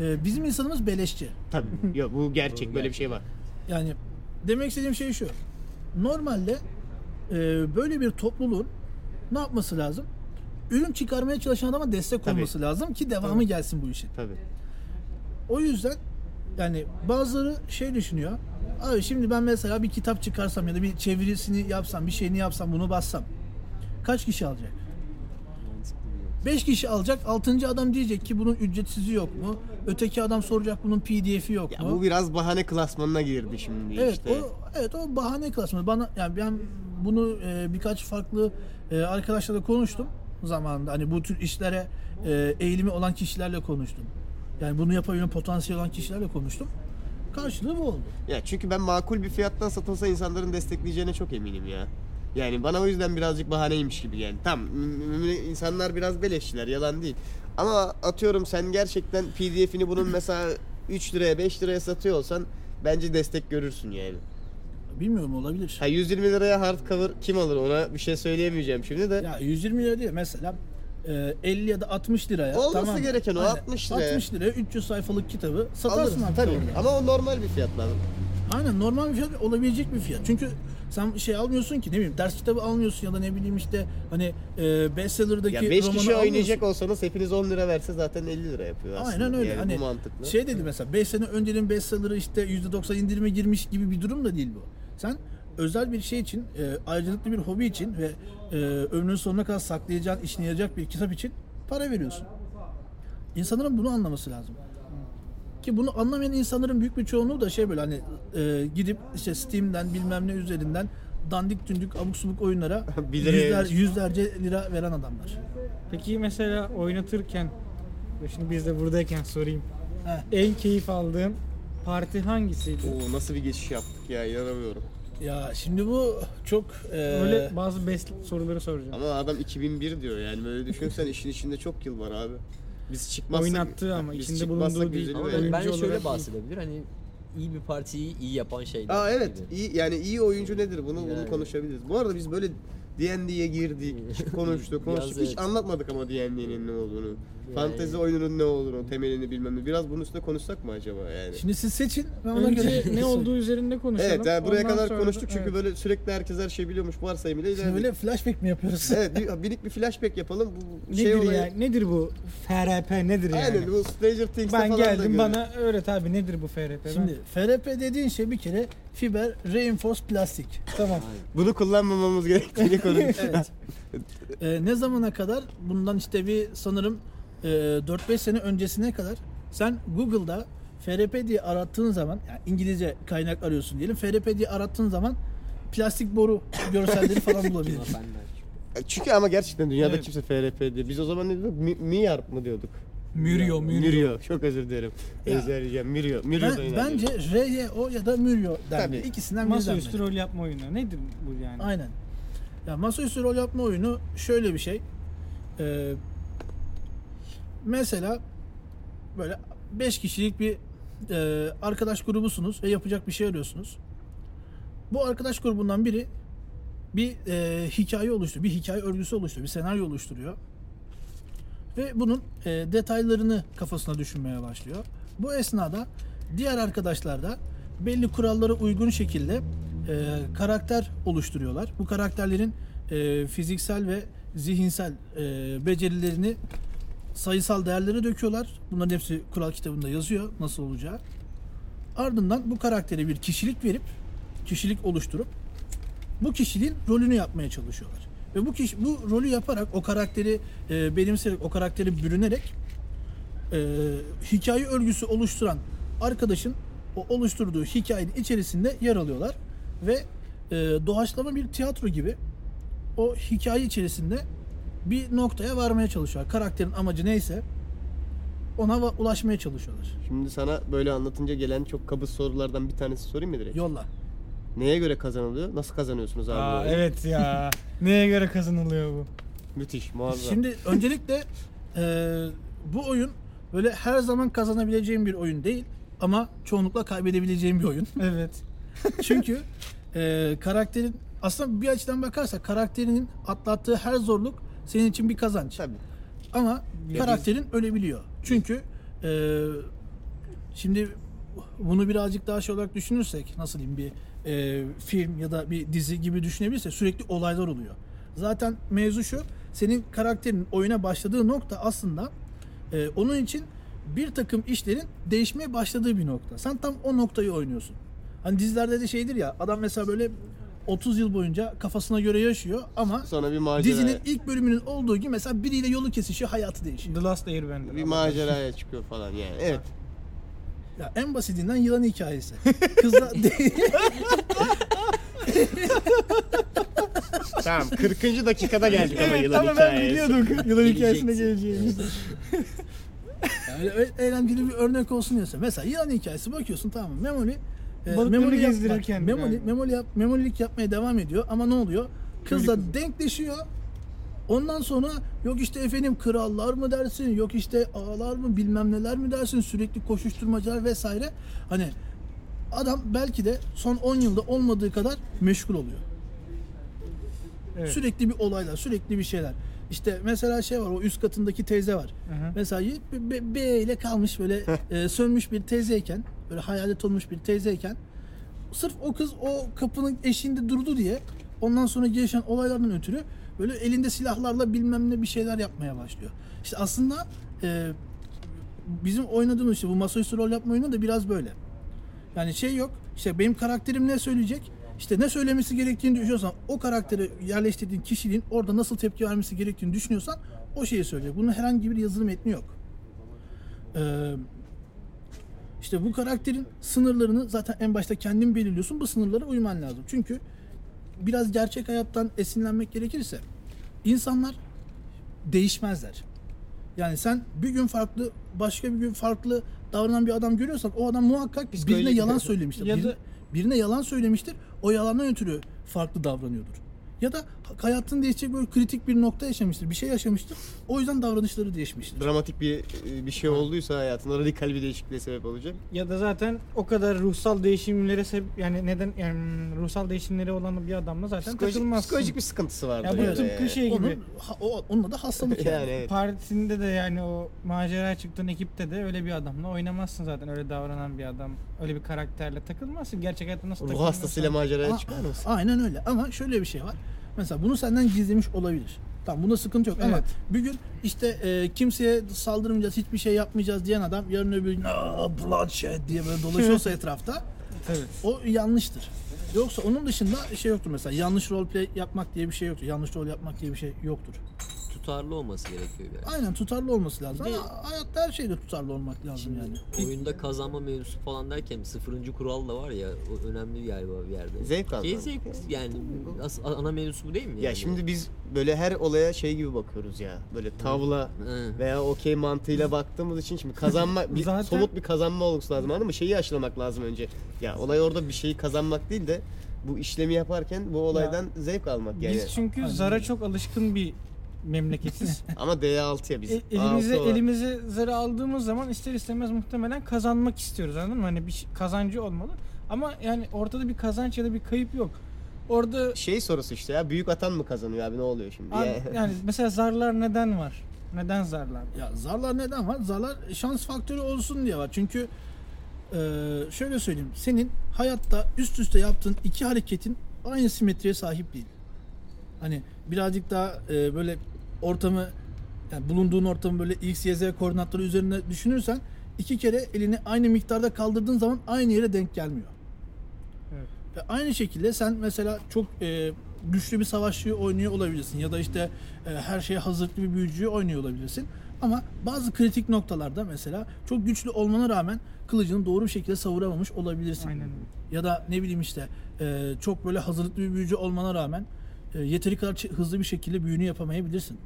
Ee, bizim insanımız beleşçi. Tabii. Yok, bu gerçek, böyle bir şey var. Yani demek istediğim şey şu. Normalde e, böyle bir topluluğun ne yapması lazım? Ürün çıkarmaya çalışan adama destek Tabii. olması lazım ki devamı Tabii. gelsin bu işin. Tabii. O yüzden yani bazıları şey düşünüyor. Abi şimdi ben mesela bir kitap çıkarsam ya da bir çevirisini yapsam, bir şeyini yapsam, bunu bassam kaç kişi alacak? beş kişi alacak, altıncı adam diyecek ki bunun ücretsizi yok mu? Öteki adam soracak bunun P D F'i yok ya mu? Bu biraz bahane klasmanına girdi şimdi evet, işte. O, evet o bahane klasmanı. Bana, yani ben bunu e, birkaç farklı e, arkadaşlarla konuştum zamanında. Hani bu tür işlere e, eğilimi olan kişilerle konuştum. Yani bunu yapabilen potansiyel olan kişilerle konuştum. Karşılığı bu oldu. Ya çünkü ben makul bir fiyattan satılsa insanların destekleyeceğine çok eminim ya. Yani bana o yüzden birazcık bahaneymiş gibi geldi. Tamam, insanlar biraz beleşçiler, yalan değil. Ama atıyorum sen gerçekten P D F'ini bunun mesela üç liraya beş liraya satıyor olsan bence destek görürsün yani. Bilmiyorum, olabilir. Ha, yüz yirmi liraya hardcover kim alır, ona bir şey söyleyemeyeceğim şimdi de. Ya yüz yirmi lira değil mesela elli ya da altmış liraya. Olması tamam. gereken o, aynen. altmış liraya. altmış liraya üç yüz sayfalık kitabı satarsın abi. Tabii. Ama o normal bir fiyat lazım. Aynen, normal bir fiyat, olabilecek bir fiyat. Çünkü sen şey almıyorsun ki, ne bileyim, ders kitabı almıyorsun ya da ne bileyim işte hani e, bestseller'daki romanı almıyorsun. beş kişi oynayacak olsanız hepiniz on lira verse zaten elli lira yapıyor aslında. Aynen öyle. Yani hani bu mantıklı. Şey dedi mesela, beş sene önceden bestseller'ı işte yüzde doksan indirime girmiş gibi bir durum da değil bu. Sen özel bir şey için, e, ayrıcalıklı bir hobi için ve e, ömrünün sonuna kadar saklayacağın, işine yarayacak bir kitap için para veriyorsun. İnsanların bunu anlaması lazım. Ki bunu anlamayan insanların büyük bir çoğunluğu da şey böyle hani e, gidip işte Steam'den bilmem ne üzerinden dandik dündük abuk subuk oyunlara yüzler, yüzlerce lira veren adamlar. Peki mesela oynatırken, şimdi biz de buradayken sorayım. Heh. En keyif aldığım parti hangisiydi? Oo, nasıl bir geçiş yaptık ya, inanamıyorum. Ya şimdi bu çok... E... Öyle bazı best soruları soracağım. Ama adam iki bin bir diyor yani, böyle düşünsen işin içinde çok yıl var abi. Biz çıkmazsak... Oynattığı ama içinde bulunduğu değil. Yani. Ben şöyle bahsedebilir, hani iyi bir partiyi iyi yapan şeyler. Aa evet, iyi, yani iyi oyuncu nedir, bunu yani. bunu konuşabiliriz. Bu arada biz böyle D and D'ye girdik, konuştuk, konuştuk. Hiç evet. anlatmadık ama D and D'nin ne olduğunu. Yani. Fantezi oyununun ne olduğunu, temelini bilmem ne. Biraz bunun üstüne konuşsak mı acaba yani? Şimdi siz seçin. Önce ne olduğu üzerinde konuşalım. Evet, yani buraya ondan kadar konuştuk da, çünkü evet. böyle sürekli herkes her şeyi biliyormuş varsayımıyla ilerledik. Şimdi böyle flashback mi yapıyoruz? Evet, bir, birlik bir flashback yapalım. Bu nedir şey ya? Olayı... Nedir bu F R P, nedir yani? Aynen, bu Stranger Things'te falan da görüyorum. Ben geldim, bana öğret abi, nedir bu F R P? Şimdi ben... F R P dediğin şey bir kere fiber reinforced plastik. Tamam. Bunu kullanmamamız gerektiğini konuştuk. Evet. ee, ne zamana kadar? Bundan işte bir sanırım e, dört beş sene öncesine kadar sen Google'da F R P diye arattığın zaman, yani İngilizce kaynak arıyorsun diyelim. F R P diye arattığın zaman plastik boru görselleri falan bulabilirsin. Çünkü ama gerçekten dünyada evet. kimse F R P diye. Biz o zaman ne diyorduk? M- MÜRYO mu diyorduk? MÜRYO, MÜRYO. Çok özür dilerim. Özleyeceğim. MÜRYO. MÜRYO ben, da bence R Y O ya da MÜRYO derdi. İkisinden biri. Masaüstü rol yapma oyunu. Nedir bu yani? Aynen. Ya masaüstü rol yapma oyunu şöyle bir şey. Ee, mesela böyle beş kişilik bir e, arkadaş grubusunuz ve yapacak bir şey arıyorsunuz. Bu arkadaş grubundan biri bir e, hikaye oluşturuyor. Bir hikaye örgüsü oluşturuyor. Bir senaryo oluşturuyor. Ve bunun e, detaylarını kafasına düşünmeye başlıyor. Bu esnada diğer arkadaşlar da belli kurallara uygun şekilde e, karakter oluşturuyorlar. Bu karakterlerin e, fiziksel ve zihinsel e, becerilerini sayısal değerlere döküyorlar. Bunların hepsi kural kitabında yazıyor nasıl olacağı. Ardından bu karaktere bir kişilik verip, kişilik oluşturup bu kişiliğin rolünü yapmaya çalışıyorlar. Ve bu kişi bu rolü yaparak, o karakteri e, benimseyerek, o karakteri bürünerek e, hikaye örgüsü oluşturan arkadaşın o oluşturduğu hikayenin içerisinde yer alıyorlar. Ve e, doğaçlama bir tiyatro gibi o hikaye içerisinde bir noktaya varmaya çalışıyorlar. Karakterin amacı neyse ona ulaşmaya çalışıyorlar. Şimdi sana böyle anlatınca gelen çok kabız sorulardan bir tanesi sorayım mı direkt? Yolla. Neye göre kazanılıyor? Nasıl kazanıyorsunuz abi? Aa, evet ya. Neye göre kazanılıyor bu? Müthiş, muazzam. Şimdi öncelikle e, bu oyun böyle her zaman kazanabileceğim bir oyun değil ama çoğunlukla kaybedebileceğim bir oyun. Evet. Çünkü e, karakterin, aslında bir açıdan bakarsak karakterinin atlattığı her zorluk senin için bir kazanç. Tabii. Ama ya karakterin biz... ölebiliyor. Çünkü e, şimdi bunu birazcık daha şey olarak düşünürsek, nasıl diyeyim, bir e, film ya da bir dizi gibi düşünebilirse sürekli olaylar oluyor. Zaten mevzu şu, senin karakterin oyuna başladığı nokta aslında e, onun için bir takım işlerin değişmeye başladığı bir nokta. Sen tam o noktayı oynuyorsun. Hani dizilerde de şeydir ya, adam mesela böyle otuz yıl boyunca kafasına göre yaşıyor ama sonra bir macera... dizinin ilk bölümünün olduğu gibi mesela biriyle yolu kesişiyor, hayatı değişiyor. The Last Airbender. Bir maceraya çıkıyor falan yani. Evet. Ya en basitinden yılan hikayesi. Kızla... Tamam, kırkıncı dakikada geldik ama yılan hikayesi. Evet, tamam, ben biliyordum yılan hikayesine geleceğimizi. Yani eğlenceli bir örnek olsun diyorsa. Mesela yılan hikayesi, bakıyorsun tamam mı? Memoli Memoli gezdirirken memoli memoli yap, memolilik yapmaya devam ediyor ama ne oluyor? Kızla denkleşiyor. Ondan sonra yok işte efendim krallar mı dersin, yok işte ağalar mı bilmem neler mi dersin, sürekli koşuşturmacalar vesaire. Hani adam belki de son on yılda olmadığı kadar meşgul oluyor. Evet. Sürekli bir olaylar, sürekli bir şeyler. İşte mesela şey var, o üst katındaki teyze var. Hı hı. Mesela B, B, B ile kalmış böyle e, sönmüş bir teyzeyken, böyle hayalet olmuş bir teyzeyken, sırf o kız o kapının eşiğinde durdu diye, ondan sonra gelişen olaylardan ötürü böyle elinde silahlarla bilmem ne bir şeyler yapmaya başlıyor. İşte aslında e, bizim oynadığımız işte bu masaüstü rol yapma oyunu da biraz böyle. Yani şey yok, işte benim karakterim ne söyleyecek? İşte ne söylemesi gerektiğini düşünüyorsan, o karaktere yerleştirdiğin kişiliğin orada nasıl tepki vermesi gerektiğini düşünüyorsan o şeyi söyleyecek. Bunun herhangi bir yazılı metni yok. Ee, işte bu karakterin sınırlarını zaten en başta kendin belirliyorsun. Bu sınırlara uyman lazım. Çünkü biraz gerçek hayattan esinlenmek gerekirse insanlar değişmezler. Yani sen bir gün farklı, başka bir gün farklı davranan bir adam görüyorsan o adam muhakkak birine yalan söylemiştir. Ya da... Birine yalan söylemiştir, o yalandan ötürü farklı davranıyordur. Ya da hayatını değişecek böyle kritik bir nokta yaşamıştır, bir şey yaşamıştır, o yüzden davranışları değişmiştir. Dramatik bir bir şey olduysa hayatında radikal bir değişikliğe sebep olacak. Ya da zaten o kadar ruhsal değişimlere sebep, yani neden yani ruhsal değişimlere olan bir adamla zaten psikolojik, takılmazsın. Psikolojik bir sıkıntısı vardı. Ya bu yani tıpkı şey gibi. Onun, o, onunla da hastalık yani. Yani evet. Partisinde de yani o maceraya çıktığın ekipte de öyle bir adamla oynamazsın zaten, öyle davranan bir adam, öyle bir karakterle takılmazsın. Gerçek hayatta nasıl takılmazsın? Ruh hastasıyla maceraya çıkar mısın? Aynen öyle ama şöyle bir şey var. Mesela bunu senden gizlemiş olabilir. Tamam, bunda sıkıntı yok, evet. Ama bir gün işte e, kimseye saldırmayacağız, hiçbir şey yapmayacağız diyen adam yarın öbür gün bloodshed diye böyle dolaşıyorsa etrafta, evet, o yanlıştır. Yoksa onun dışında şey yoktur mesela, yanlış roleplay yapmak diye bir şey yoktur. Yanlış rol yapmak diye bir şey yoktur. Tutarlı olması gerekiyor yani. Aynen, tutarlı olması lazım. Ama hayatta her şeyde tutarlı olmak lazım yani. Oyunda kazanma mevzusu falan derken sıfırıncı kural da var ya, o önemli bir yer var bir yerde. Zevk kazanmak. Zevk yani ana mevzusu bu değil mi? Yani? Ya şimdi biz böyle her olaya şey gibi bakıyoruz ya, böyle tavla hmm. veya okey mantığıyla baktığımız için şimdi kazanma, bir, zaten... somut bir kazanma olması lazım ama şeyi aşılamak lazım önce. Ya olay orada bir şeyi kazanmak değil de bu işlemi yaparken bu olaydan ya, zevk almak yani. Biz çünkü aynen, zara çok alışkın bir memleketiz. Ama D altıya biz. E, elimize elimize zarı aldığımız zaman ister istemez muhtemelen kazanmak istiyoruz, anladın mı? Hani bir kazancı olmalı. Ama yani ortada bir kazanç ya da bir kayıp yok. Orada şey sorusu işte ya, büyük atan mı kazanıyor abi, ne oluyor şimdi? Abi, yani mesela zarlar neden var? Neden zarlar? Ya zarlar neden var? Zarlar şans faktörü olsun diye var. Çünkü e, şöyle söyleyeyim, senin hayatta üst üste yaptığın iki hareketin aynı simetriye sahip değil. Hani birazcık daha e, böyle ortamı, yani bulunduğun ortamı böyle X, Y, Z koordinatları üzerine düşünürsen iki kere elini aynı miktarda kaldırdığın zaman aynı yere denk gelmiyor. Evet. Ve aynı şekilde sen mesela çok e, güçlü bir savaşçıyı oynuyor olabilirsin ya da işte e, her şeye hazırlıklı bir büyücüyü oynuyor olabilirsin. Ama bazı kritik noktalarda mesela çok güçlü olmana rağmen kılıcını doğru bir şekilde savuramamış olabilirsin. Aynen. Ya da ne bileyim işte e, çok böyle hazırlıklı bir büyücü olmana rağmen yeteri kadar hızlı bir şekilde büyünü yapamayabilirsin.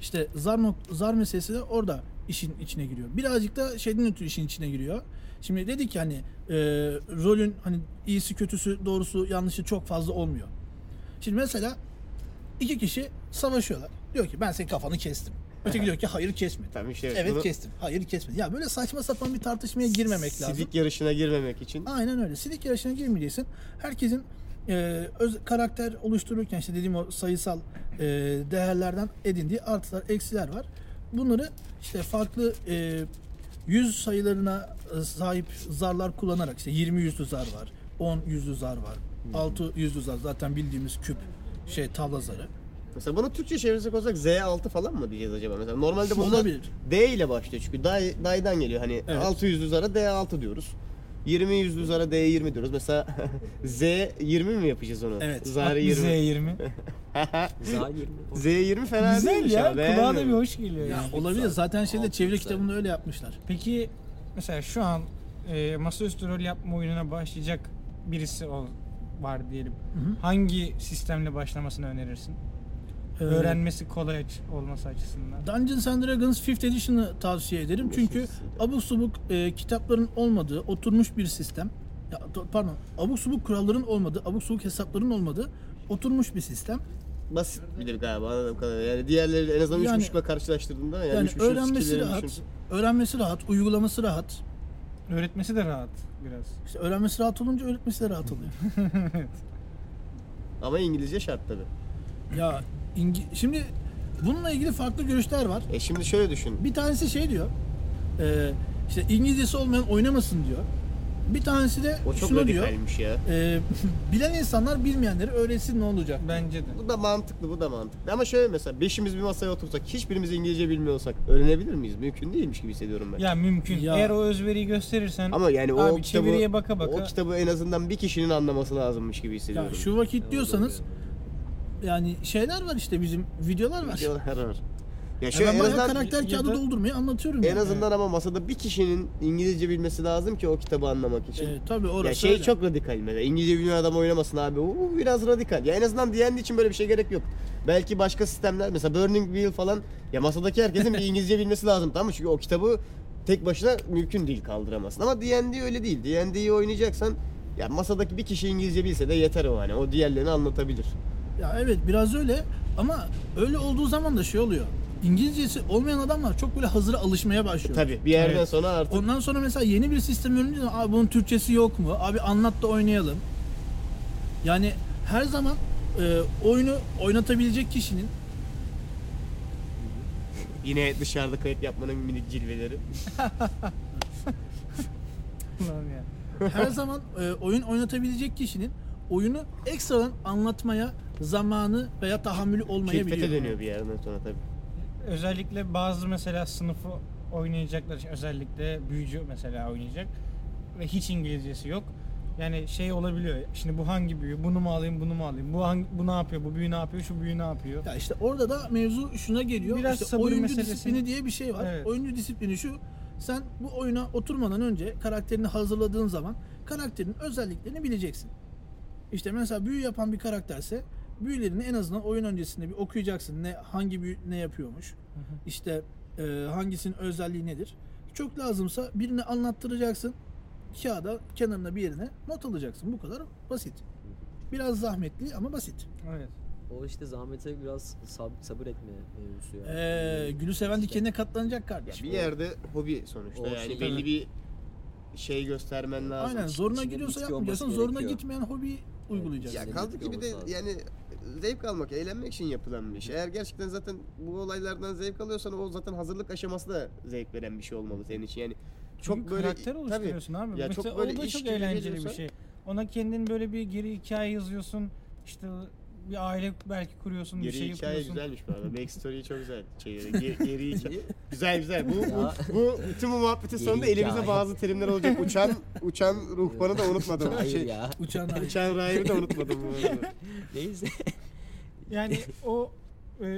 İşte zar, nok- zar meselesi de orada işin içine giriyor. Birazcık da şeyden ötürü işin içine giriyor. Şimdi dedik ki hani e, rolün hani iyisi kötüsü doğrusu yanlışı çok fazla olmuyor. Şimdi mesela iki kişi savaşıyorlar. Diyor ki ben senin kafanı kestim. Öteki diyor ki hayır kesmedim. Tamam, şey evet bunu... kestim. Hayır kesmedim. Ya böyle saçma sapan bir tartışmaya girmemek Sidik lazım. Sidik yarışına girmemek için. Aynen öyle. Sidik yarışına girmeyeceksin. Herkesin Ee, öz, karakter oluştururken işte dediğim o sayısal e, değerlerden edindiği artılar, eksiler var. Bunları işte farklı e, yüz sayılarına sahip zarlar kullanarak, işte yirmi yüzlü zar var, on yüzlü zar var, hmm. altı yüzlü zar, zaten bildiğimiz küp şey tavla zarı. Mesela bunu Türkçe çevirsek olsak Z altı falan mı diyeceğiz acaba? Mesela normalde bunlar D ile başlıyor çünkü D'den geliyor. Hani evet. altı yüzlü zara D altı diyoruz. yirmi yüzlü zara D yirmi diyoruz. Mesela Z yirmi mi yapacağız onu? Evet. Zarı yirmi. Z yirmi. Z yirmi fena güzel değilmiş ya. Abi. Kulağa da bir hoş geliyor. Ya yani. Olabilir. Zaten şeyde çeviri kitabında öyle yapmışlar. Peki mesela şu an e, masaüstü rol yapma oyununa başlayacak birisi ol, var diyelim. Hı hı. Hangi sistemle başlamasını önerirsin? Evet. Öğrenmesi kolay olması açısından. Dungeons and Dragons fifth Edition'ı tavsiye ederim. Çünkü abuk subuk e, kitapların olmadığı, oturmuş bir sistem. Ya, pardon, abuk subuk kuralların olmadığı, abuk subuk hesapların olmadığı oturmuş bir sistem. Basit bilir galiba anladığım kadarıyla. Yani diğerleri en azından yani, üç buçukla karşılaştırdığında yani, yani öğrenmesi rahat, düşün. öğrenmesi rahat, uygulaması rahat. Öğretmesi de rahat biraz. İşte öğrenmesi rahat olunca öğretmesi de rahat oluyor. Evet. Ama İngilizce şart tabii. Ya şimdi bununla ilgili farklı görüşler var. E şimdi şöyle düşün. Bir tanesi şey diyor, e, işte İngilizcesi olmayan oynamasın diyor. Bir tanesi de o şunu diyor, ya. E, bilen insanlar bilmeyenleri öğretsin ne olacak? Bence de. Bu da mantıklı, bu da mantıklı. Ama şöyle mesela beşimiz bir masaya otursak, hiçbirimiz İngilizce bilmiyorsak öğrenebilir miyiz? Mümkün değilmiş gibi hissediyorum ben. Ya mümkün. Ya. Eğer o özveriyi gösterirsen, ama yani abi, o kitabı, çeviriye baka baka. O kitabı en azından bir kişinin anlaması lazımmış gibi hissediyorum. Ya şu vakit yani diyorsanız, yani şeyler var işte bizim videolar var. Videolar var. Ya şöyle yani en azından karakter kağıdı doldurmayı anlatıyorum. En yani. azından ama masada bir kişinin İngilizce bilmesi lazım ki o kitabı anlamak için. E, tabii orası. Ya şey öyle. Çok radikal mesela. İngilizce bilmeyen adam oynamasın abi. O biraz radikal. Ya en azından D and D için böyle bir şey gerek yok. Belki başka sistemler mesela Burning Wheel falan ya masadaki herkesin bir İngilizce bilmesi lazım tamam mı? Çünkü o kitabı tek başına mümkün değil kaldıramazsın. Ama D and D öyle değil. D and D'yi oynayacaksan ya masadaki bir kişi İngilizce bilse de yeter o hani. O diğerlerini anlatabilir. Ya evet biraz öyle ama öyle olduğu zaman da şey oluyor. İngilizcesi olmayan adamlar çok böyle hazıra alışmaya başlıyor. Tabii bir yerden evet. sonra artık. Ondan sonra mesela yeni bir sistem öğrenince abi bunun Türkçesi yok mu? Abi anlat da oynayalım. Yani her zaman e, oyunu oynatabilecek kişinin. Yine dışarıda kayıt yapmanın minik cilveleri. Her zaman e, oyun oynatabilecek kişinin oyunu ekstradan anlatmaya zamanı veya tahammülü olmayabiliyor. Külfete dönüyor bir yerden sonra tabii. Özellikle bazı mesela sınıfı oynayacaklar için özellikle büyücü mesela oynayacak ve hiç İngilizcesi yok. Yani şey olabiliyor. Şimdi bu hangi büyü? Bunu mu alayım? Bunu mu alayım? Bu hangi, bu ne yapıyor? Bu büyü ne yapıyor? Şu büyü ne yapıyor? Ya işte orada da mevzu şuna geliyor. Biraz işte sabır oyuncu meselesini... disiplini diye bir şey var. Evet. Oyuncu disiplini şu. Sen bu oyuna oturmadan önce karakterini hazırladığın zaman karakterin özelliklerini bileceksin. İşte mesela büyü yapan bir karakterse büyülerini en azından oyun öncesinde bir okuyacaksın. Ne hangi büyü ne yapıyormuş? Hı hı. İşte e, hangisinin özelliği nedir? Çok lazımsa birini anlattıracaksın. Kağıda kenarına bir yerine not alacaksın. Bu kadar basit. Biraz zahmetli ama basit. Evet. O işte zahmete biraz sab- sabır etme mevzusu ya. Yani. Ee, gülü seven dikenine katlanacak kardeşim. Ya bir yerde hobi sonuçta. O yani şey, belli bir şey göstermen lazım. Aynen zoruna giriyorsa yapmayacaksın. Zoruna gitmeyen hobi uygulayacaksın. Ya kaldı ki bir de yani zevk almak, eğlenmek için yapılan bir şey. Eğer gerçekten zaten bu olaylardan zevk alıyorsan o zaten hazırlık aşaması da zevk veren bir şey olmalı senin için. Yani çok çünkü böyle karakter oluşturuyorsun tabii, abi. Ya mesela çok böyle o da çok eğlenceli bir şey. Ona kendin böyle bir geri hikaye yazıyorsun. İşte bir aile belki kuruyorsun, geri bir şey yapıyorsun. Geri hikaye güzelmiş bu arada. Backstory'i çok güzel. Şey, geri, geri hikaye. Güzel güzel. Bu, bu, bu tüm bu muhabbetin sonunda elimize bazı terimler olacak. Uçan uçan ruhbanı da unutmadım. Hayır şey, ya. Uçan uçan rahibi de unutmadım. Neyse. Yani o e,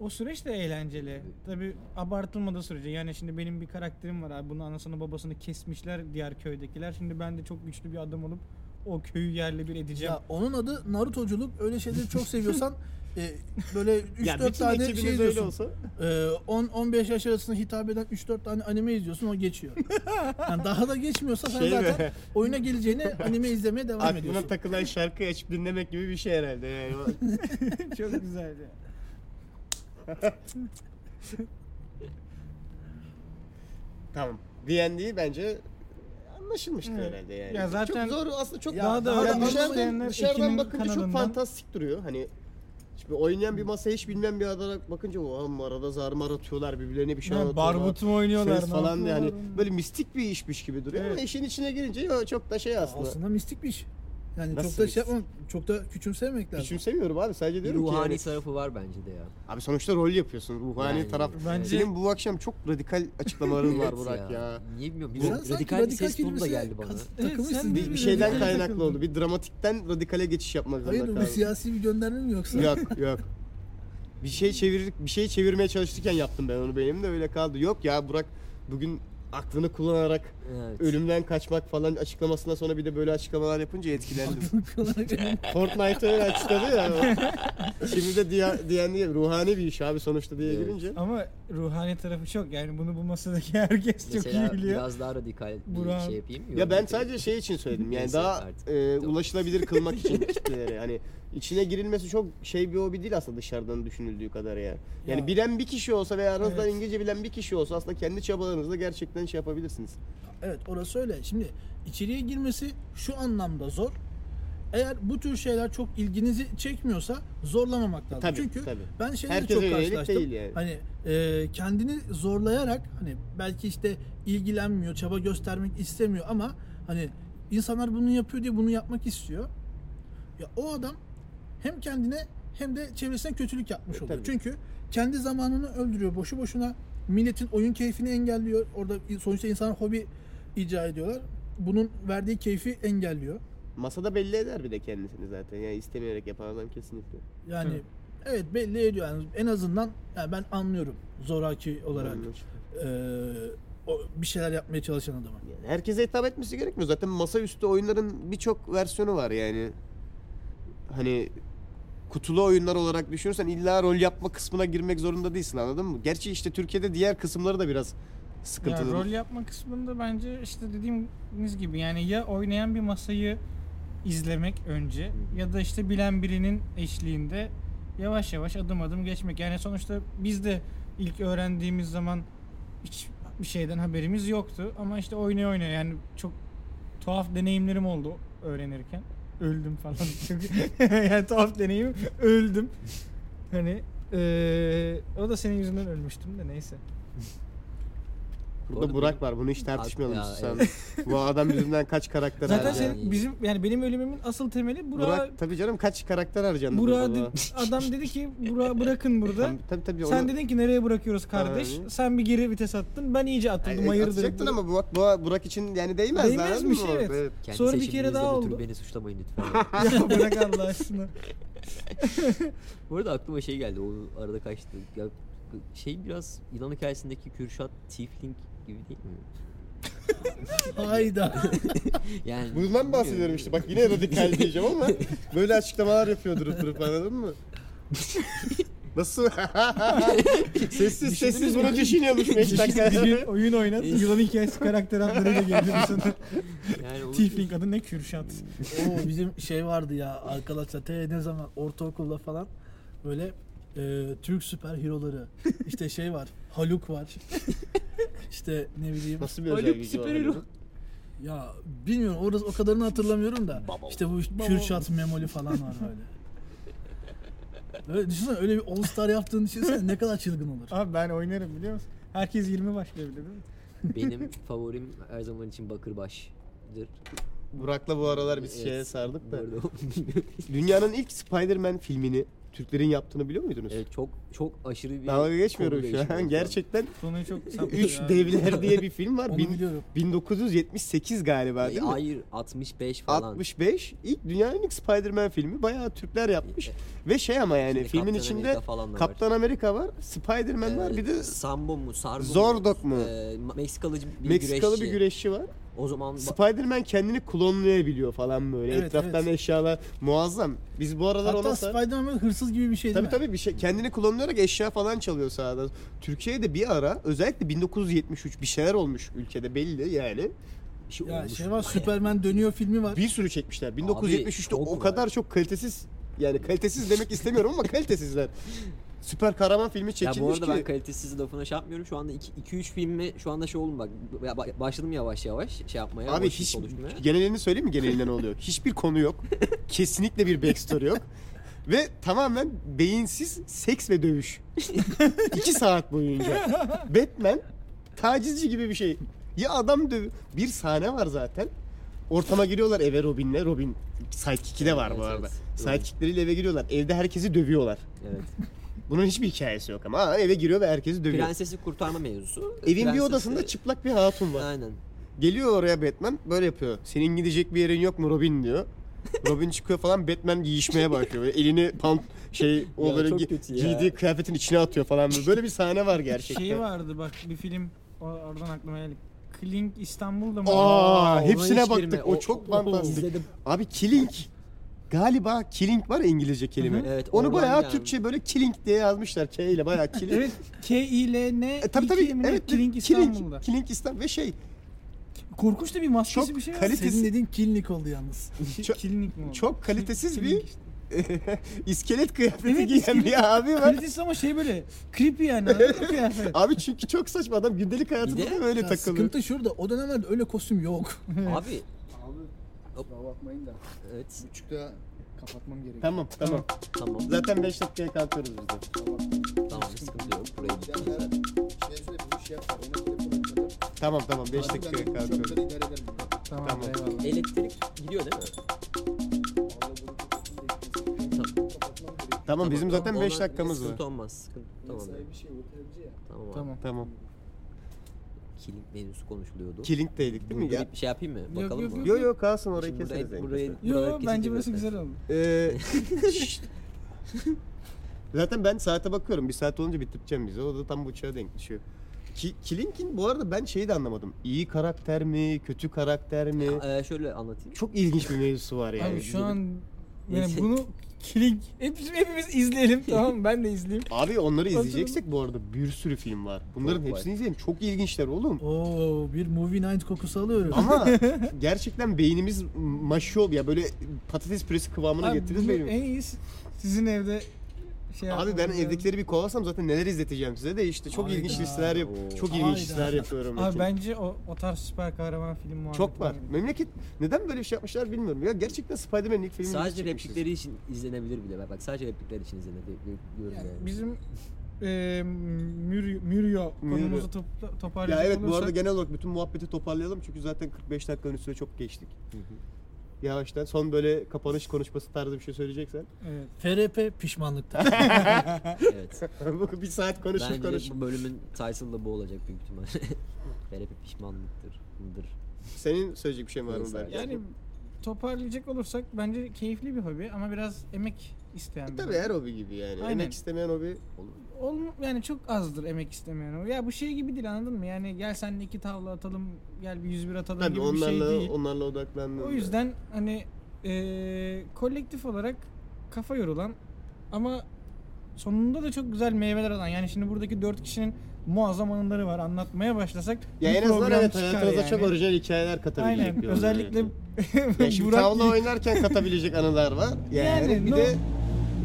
o süreç de eğlenceli. Tabii abartılmadığı sürece. Yani şimdi benim bir karakterim var abi. Bunun anasını babasını kesmişler diğer köydekiler. Şimdi ben de çok güçlü bir adam olup o köyü yerle bir edeceğim. Ya onun adı Narutoculuk. Öyle şeyleri çok seviyorsan e, böyle üç dört tane şey izliyorsun. E, on on beş yaş arasında hitap eden üç dört tane anime izliyorsun o geçiyor. Yani daha da geçmiyorsa sen şey zaten mi? Oyuna geleceğine anime izlemeye devam aklına ediyorsun. Aklına takılan şarkıyı açıp dinlemek gibi bir şey herhalde. Yani. Çok güzeldi. Tamam. D and D bence anlaşılmıştı evet. herhalde yani. Ya zaten çok zor aslında çok ya daha da, da yani dışarıdan, dışarıdan bakınca çok fantastik duruyor. Hani Şimdi oynayan bir masa hiç bilmem bir adana bakınca o arada zarmar atıyorlar birbirlerine bir şey yani anlatıyorlar. Barbutum oynuyorlar falan yani. Böyle mistik bir işmiş gibi duruyor, evet. Ama işin içine girince çok da şey aslında. Aslında mistik bir iş. Yani nasıl çok da şey yapmam, çok da küçümsememek lazım. Küçümsemiyorum abi, sadece diyorum ruhani ki ruhani yani tarafı var bence de ya. Abi sonuçta rol yapıyorsun, ruhani yani, taraf. Bence... Senin bu akşam çok radikal açıklamaların var Burak ya. ya. Niye bilmiyorum, bilmiyorum. Radikal, radikal bir ses tonu da geldi bana. Kas, evet, takılmışsın. Bir, bir şeyden kaynaklı oldu, bir dramatikten radikale geçiş yapmak zorunda kaldım. Hayır, bir siyasi bir gönderme mi yoksa? Yok yok. Bir şey çevirdik, bir şey çevirmeye çalışırken yaptım ben onu, benim de öyle kaldı. Yok ya Burak bugün aklını kullanarak, evet, ölümden kaçmak falan açıklamasından sonra bir de böyle açıklamalar yapınca etkilendim. Fortnite'ı öyle açıkladı ya. O. Şimdi de D and D ruhani bir iş abi sonuçta diye, evet, girince. Ama ruhani tarafı çok yani, bunu bu masadaki herkes mesela çok iyi biliyor. Biraz daha radikal bir şey yapayım. Ya ben sadece şey için söyledim yani daha e, ulaşılabilir kılmak için kitleleri. Hani içine girilmesi çok şey bir hobi değil aslında dışarıdan düşünüldüğü kadar yani. Yani ya, bilen bir kişi olsa veya aranızdan, evet, İngilizce bilen bir kişi olsa aslında kendi çabalarınızla gerçekten şey yapabilirsiniz. Evet, orası öyle. Şimdi içeriye girmesi şu anlamda zor. Eğer bu tür şeyler çok ilginizi çekmiyorsa zorlamamak lazım. Tabii, çünkü tabii. Ben şeyleri herkes çok karşılaştım. Yani. Hani e, kendini zorlayarak hani belki işte ilgilenmiyor, çaba göstermek istemiyor ama hani insanlar bunu yapıyor diye bunu yapmak istiyor. Ya o adam hem kendine hem de çevresine kötülük yapmış oluyor. Tabii. Çünkü kendi zamanını öldürüyor boşu boşuna. Milletin oyun keyfini engelliyor. Orada sonuçta insanlar hobi icra ediyorlar. Bunun verdiği keyfi engelliyor. Masada belli eder bir de kendisini zaten. Yani istemeyerek yapan adam kesinlikle. Yani hı, evet belli ediyor. Yani en azından yani ben anlıyorum zoraki olarak e, o, bir şeyler yapmaya çalışan adamı. Yani herkese hitap etmesi gerekmiyor. Zaten masaüstü oyunların birçok versiyonu var yani. Hani kutulu oyunlar olarak düşünürsen illa rol yapma kısmına girmek zorunda değilsin, anladın mı? Gerçi işte Türkiye'de diğer kısımları da biraz sıkıntılı. Ya rol yapma kısmında bence işte dediğimiz gibi yani ya oynayan bir masayı izlemek önce ya da işte bilen birinin eşliğinde yavaş yavaş adım adım geçmek. Yani sonuçta biz de ilk öğrendiğimiz zaman hiçbir şeyden haberimiz yoktu ama işte oynaya oynaya yani çok tuhaf deneyimlerim oldu öğrenirken. Öldüm falan çünkü yani tuhaf deneyim, öldüm hani ee, o da senin yüzünden ölmüştüm de neyse. Burada Burak var, bunu hiç tartışmayalım sen. Bu adam yüzünden kaç karakter zaten harcandı. Zaten bizim yani benim ölümümün asıl temeli Burak. Burak tabii canım, kaç karakter harcandı. Burak de, adam dedi ki Burak bırakın burada. Tabii, tabii, tabii, sen onu... dedin ki nereye bırakıyoruz kardeş? Tabii. Sen bir geri vites attın. Ben iyice atıldım, yani, ayırdım. Atacaktın ama Burak, Burak, Burak için yani değmez. Değmezmiş mi? Evet. Evet. Kendi sonra bir kere daha oldu. Beni suçlamayın lütfen. Ya bırak Allah aşkına. Bu arada aklıma şey geldi. O arada kaçtı. Ya şey biraz yılan hikayesindeki Kürşat Tifling gibi değil mi? Hayda. Yani bundan bahsediyorum işte. Bak yine radikal diyeceğim ama böyle açıklamalar yapıyor durup durup, anladın mı? Nasıl? sessiz Düşünürüz sessiz bunu düşünüyormuş beş dakika. Oyun oynat. Yılan hikayesi karakter adları da geldi bu sana. Yani Tifling adı ne? Kürşat. Oo, bizim şey vardı ya arkadaşlar, te ne zaman ortaokulda falan böyle Ee, Türk süper heroları. İşte şey var. Haluk var. İşte ne bileyim. Nasıl bir Haluk süper hero? Ya bilmiyorum, orası o kadarını hatırlamıyorum da. İşte bu Kürşat Memoli falan var böyle. Böyle düşünsene, öyle bir All Star yaptığını düşünsene ne kadar çılgın olur. Abi ben oynarım biliyor musun? Herkes yirmi başlayabilir değil mi? Benim favorim her zaman için Bakırbaş'dır. Burak'la bu aralar biz evet, şeye sardık da. Dünyanın ilk Spider-Man filmini Türklerin yaptığını biliyor muydunuz? Evet, çok çok aşırı bir... Dalga geçmiyorum şu an. Gerçekten Üç Devler diye bir film var. Bin, bin dokuz yüz yetmiş sekiz galiba değil mi? Hayır, altmış beş falan. altmış beş İlk dünyanın ilk Spider-Man filmi. Bayağı Türkler yapmış. Ve şey ama yani şimdi filmin Kaptan içinde Amerika Kaptan Amerika var, Spider-Man ee, var, bir de... Sambo mu? Sargo mu? Zordok mu? E, Meksikalı bir Meksikalı güreşçi. bir güreşçi var. O zaman Spider-Man kendini klonlayabiliyor falan böyle. Evet, etraftan evet, eşyalar muazzam. Biz bu aralar hatta ona sar... Spider-Man hırsız gibi bir şey tabii, değil mi? Tabii tabii bir şey. Kendini klonlayarak eşya falan çalıyor sağdan. Türkiye'de bir ara özellikle bin dokuz yüz yetmiş üç bir şeyler olmuş ülkede belli yani. Bir şey ya olmuş. Şey var, Superman dönüyor filmi var. Bir sürü çekmişler. bin dokuz yüz yetmiş üçte o kadar var. Çok kalitesiz, yani kalitesiz demek istemiyorum ama kalitesizler. Süper kahraman filmi çekilmiş ki. Ya bu arada ki... ben kalitesiz lafına şey yapmıyorum. Şu anda iki üç filmi şu anda şey oğlum bak başladım yavaş yavaş şey yapmaya. Abi hiç genelini söyleyeyim mi, genelinden oluyor? Hiçbir konu yok. Kesinlikle bir backstory yok. Ve tamamen beyinsiz seks ve dövüş. İki saat boyunca. Batman tacizci gibi bir şey. Ya adam dövüyor. Bir sahne var zaten. Ortama giriyorlar eve Robin'le. Robin sidekick'i de var evet, bu arada. Evet. Sidekick'leriyle eve giriyorlar. Evde herkesi dövüyorlar. Evet. Bunun hiçbir hikayesi yok ama. Aa, eve giriyor ve herkesi dövüyor. Prensesi kurtarma mevzusu. Evin Prensesi... bir odasında çıplak bir hatun var. Aynen. Geliyor oraya Batman böyle yapıyor. Senin gidecek bir yerin yok mu Robin diyor. Robin çıkıyor falan, Batman giyişmeye başlıyor. Böyle elini pant şey o böyle gi- giydiği kıyafetin içine atıyor falan. Böyle bir sahne var gerçekten. Şey vardı bak bir film oradan aklıma geldi. Kilink İstanbul'da mı? Aa, hepsine baktık. Girme. O, o çok fantastik. Abi Kilink galiba Kilink var ya İngilizce kelime. Evet, onu bayağı yani. Türkçe böyle Kilink diye yazmışlar. K ile bayağı Kilink. Evet. K ile ne? E, tabii tabii. Evet, Kilink İstanbul'da. Kilink İstanbul ve şey korkunç da bir maskesi çok bir şey var. Kalitesiz... Senin dediğin Kilink oldu yalnız. Çok, Kilink mi oldu? Çok kalitesiz Kilink bir işte. İskelet kıyafeti evet, giyen iskelet. Bir abi var. Kalitesiz ama şey böyle creepy yani. Abi çünkü çok saçma adam gündelik hayatında da böyle takılıyor. Sıkıntı şurada o dönemlerde öyle kostüm yok. Abi. Kusura bakmayın da. Evet. buçukta kapatmam gerekiyor. Tamam tamam. Tamam. Zaten beş dakikaya kalkıyoruz biz de. Tamam. Tamam sıkıntı yok. Buraya gidelim. Şöyle bir şey yapar. Tamam tamam beş dakikaya kalkıyoruz. Tamam. Tamam. Eyvallah. Elektrik gidiyor değil mi? Tamam. Tamam, tamam bizim tamam, zaten beş dakikamız var. Sıkıntı olmaz. Sıkıntı. Tamam. Bir şey ya. Tamam. Tamam. Tamam. Kilink mevzusu konuşuluyordu. Kilink'teydik değil mi? Ya? Şey yapayım mı? Yok, bakalım mı? Yok yok yo, kalsın orayı keseriz. Yok bence burası güzel oldu. Ee, zaten ben saate bakıyorum. Bir saat olunca bitireceğim bizi. O da tam buçuğa denk düşüyor. Ki, Kilink'in bu arada ben şeyi de anlamadım. İyi karakter mi? Kötü karakter mi? Ya, e, şöyle anlatayım. Çok ilginç bir mevzusu var yani. Abi şu an yani bunu Kilink hepimiz, hepimiz izleyelim tamam mı? Ben de izleyeyim. Abi onları izleyeceksek bu arada bir sürü film var. Bunların çok hepsini var. İzleyelim. Çok ilginçler oğlum. Oo bir movie night kokusu alıyorum. Ama gerçekten beynimiz maşol ya böyle patates püresi kıvamına abi, getiririz benim. En iyisi sizin evde şey abi ben evdekileri bir kovalasam zaten neler izleteceğim size de işte çok Ayda. ilginç listeler yap Oo. çok ilginç Ayda. listeler yapıyorum. Abi bence o, o tarz süper kahraman film muhabbeti çok var. Gibi. Memleket neden böyle bir şey yapmışlar bilmiyorum ya gerçekten Spider-Man'in ilk filmi sadece replikleri için izlenebilir bile bak sadece replikler için izlenebilir diyorum yani. yani. Bizim eee MÜRYO MÜRYO konumuzu topla, toparlayalım. Ya evet olursak... bu arada genel olarak bütün muhabbeti toparlayalım çünkü zaten kırk beş dakikanın üstüne çok geçtik. Hı hı. Yavaştan son böyle kapanış konuşması tarzı bir şey söyleyeceksen. Evet. F R P pişmanlıkta. Evet. Bir saat konuşup bence konuşup. Bu bölümün title'ı da bu olacak büyük ihtimalle. F R P pişmanlıktır. Mıdır? Senin söyleyecek bir şey var mı? Yani toparlayacak olursak bence keyifli bir hobi ama biraz emek isteyen. E, tabii her hobi gibi yani. Aynen. Emek istemeyen hobi olur mu? Yani çok azdır emek istemeyen hobi. Ya bu şey gibi değil anladın mı? Yani gel seninle iki tavla atalım, gel bir yüz bir atalım tabii gibi bir şey değil. Onlarla odaklandım. O yüzden yani. hani e, kolektif olarak kafa yorulan ama sonunda da çok güzel meyveler alan. Yani şimdi buradaki dört kişinin muazzam anıları var. Anlatmaya başlasak ya en azından evet hayatınıza yani. Çok orijinal hikayeler katabilecek. Aynen. Özellikle yani. Burak tavla oynarken katabilecek anılar var. Yani, yani bir no. de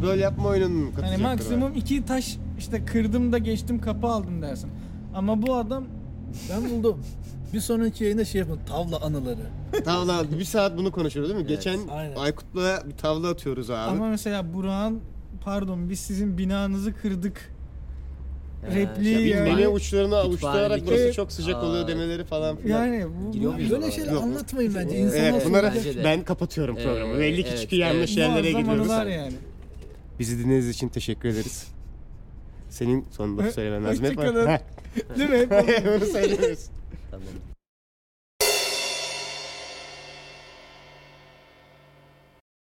böyle yapma oyunun katacak. Yani maksimum iki taş işte kırdım da geçtim kapı aldım dersin. Ama bu adam ben buldum. Bir sonraki yayında şey yapalım tavla anıları. Tavla bir saat bunu konuşuyoruz değil mi? Evet, geçen aynen. Aykut'la bir tavla atıyoruz abi. Ama mesela Burak'ın pardon biz sizin binanızı kırdık. Repliği yani. Beni uçlarına avuçlayarak burası e, çok sıcak aa, oluyor demeleri falan filan. Yani bu, böyle şeyler anlatmayın bence. İnsanlar evet, bunlara bence ben kapatıyorum ee, programı. Belli ki evet, çünkü yanlış evet, yerlere gidiyoruz. Yani. Bizi dinlediğiniz için teşekkür ederiz. Senin sonunda söylemen lazım. Hoşçakalın. Değil mi? Bunu söylüyoruz. Tamam.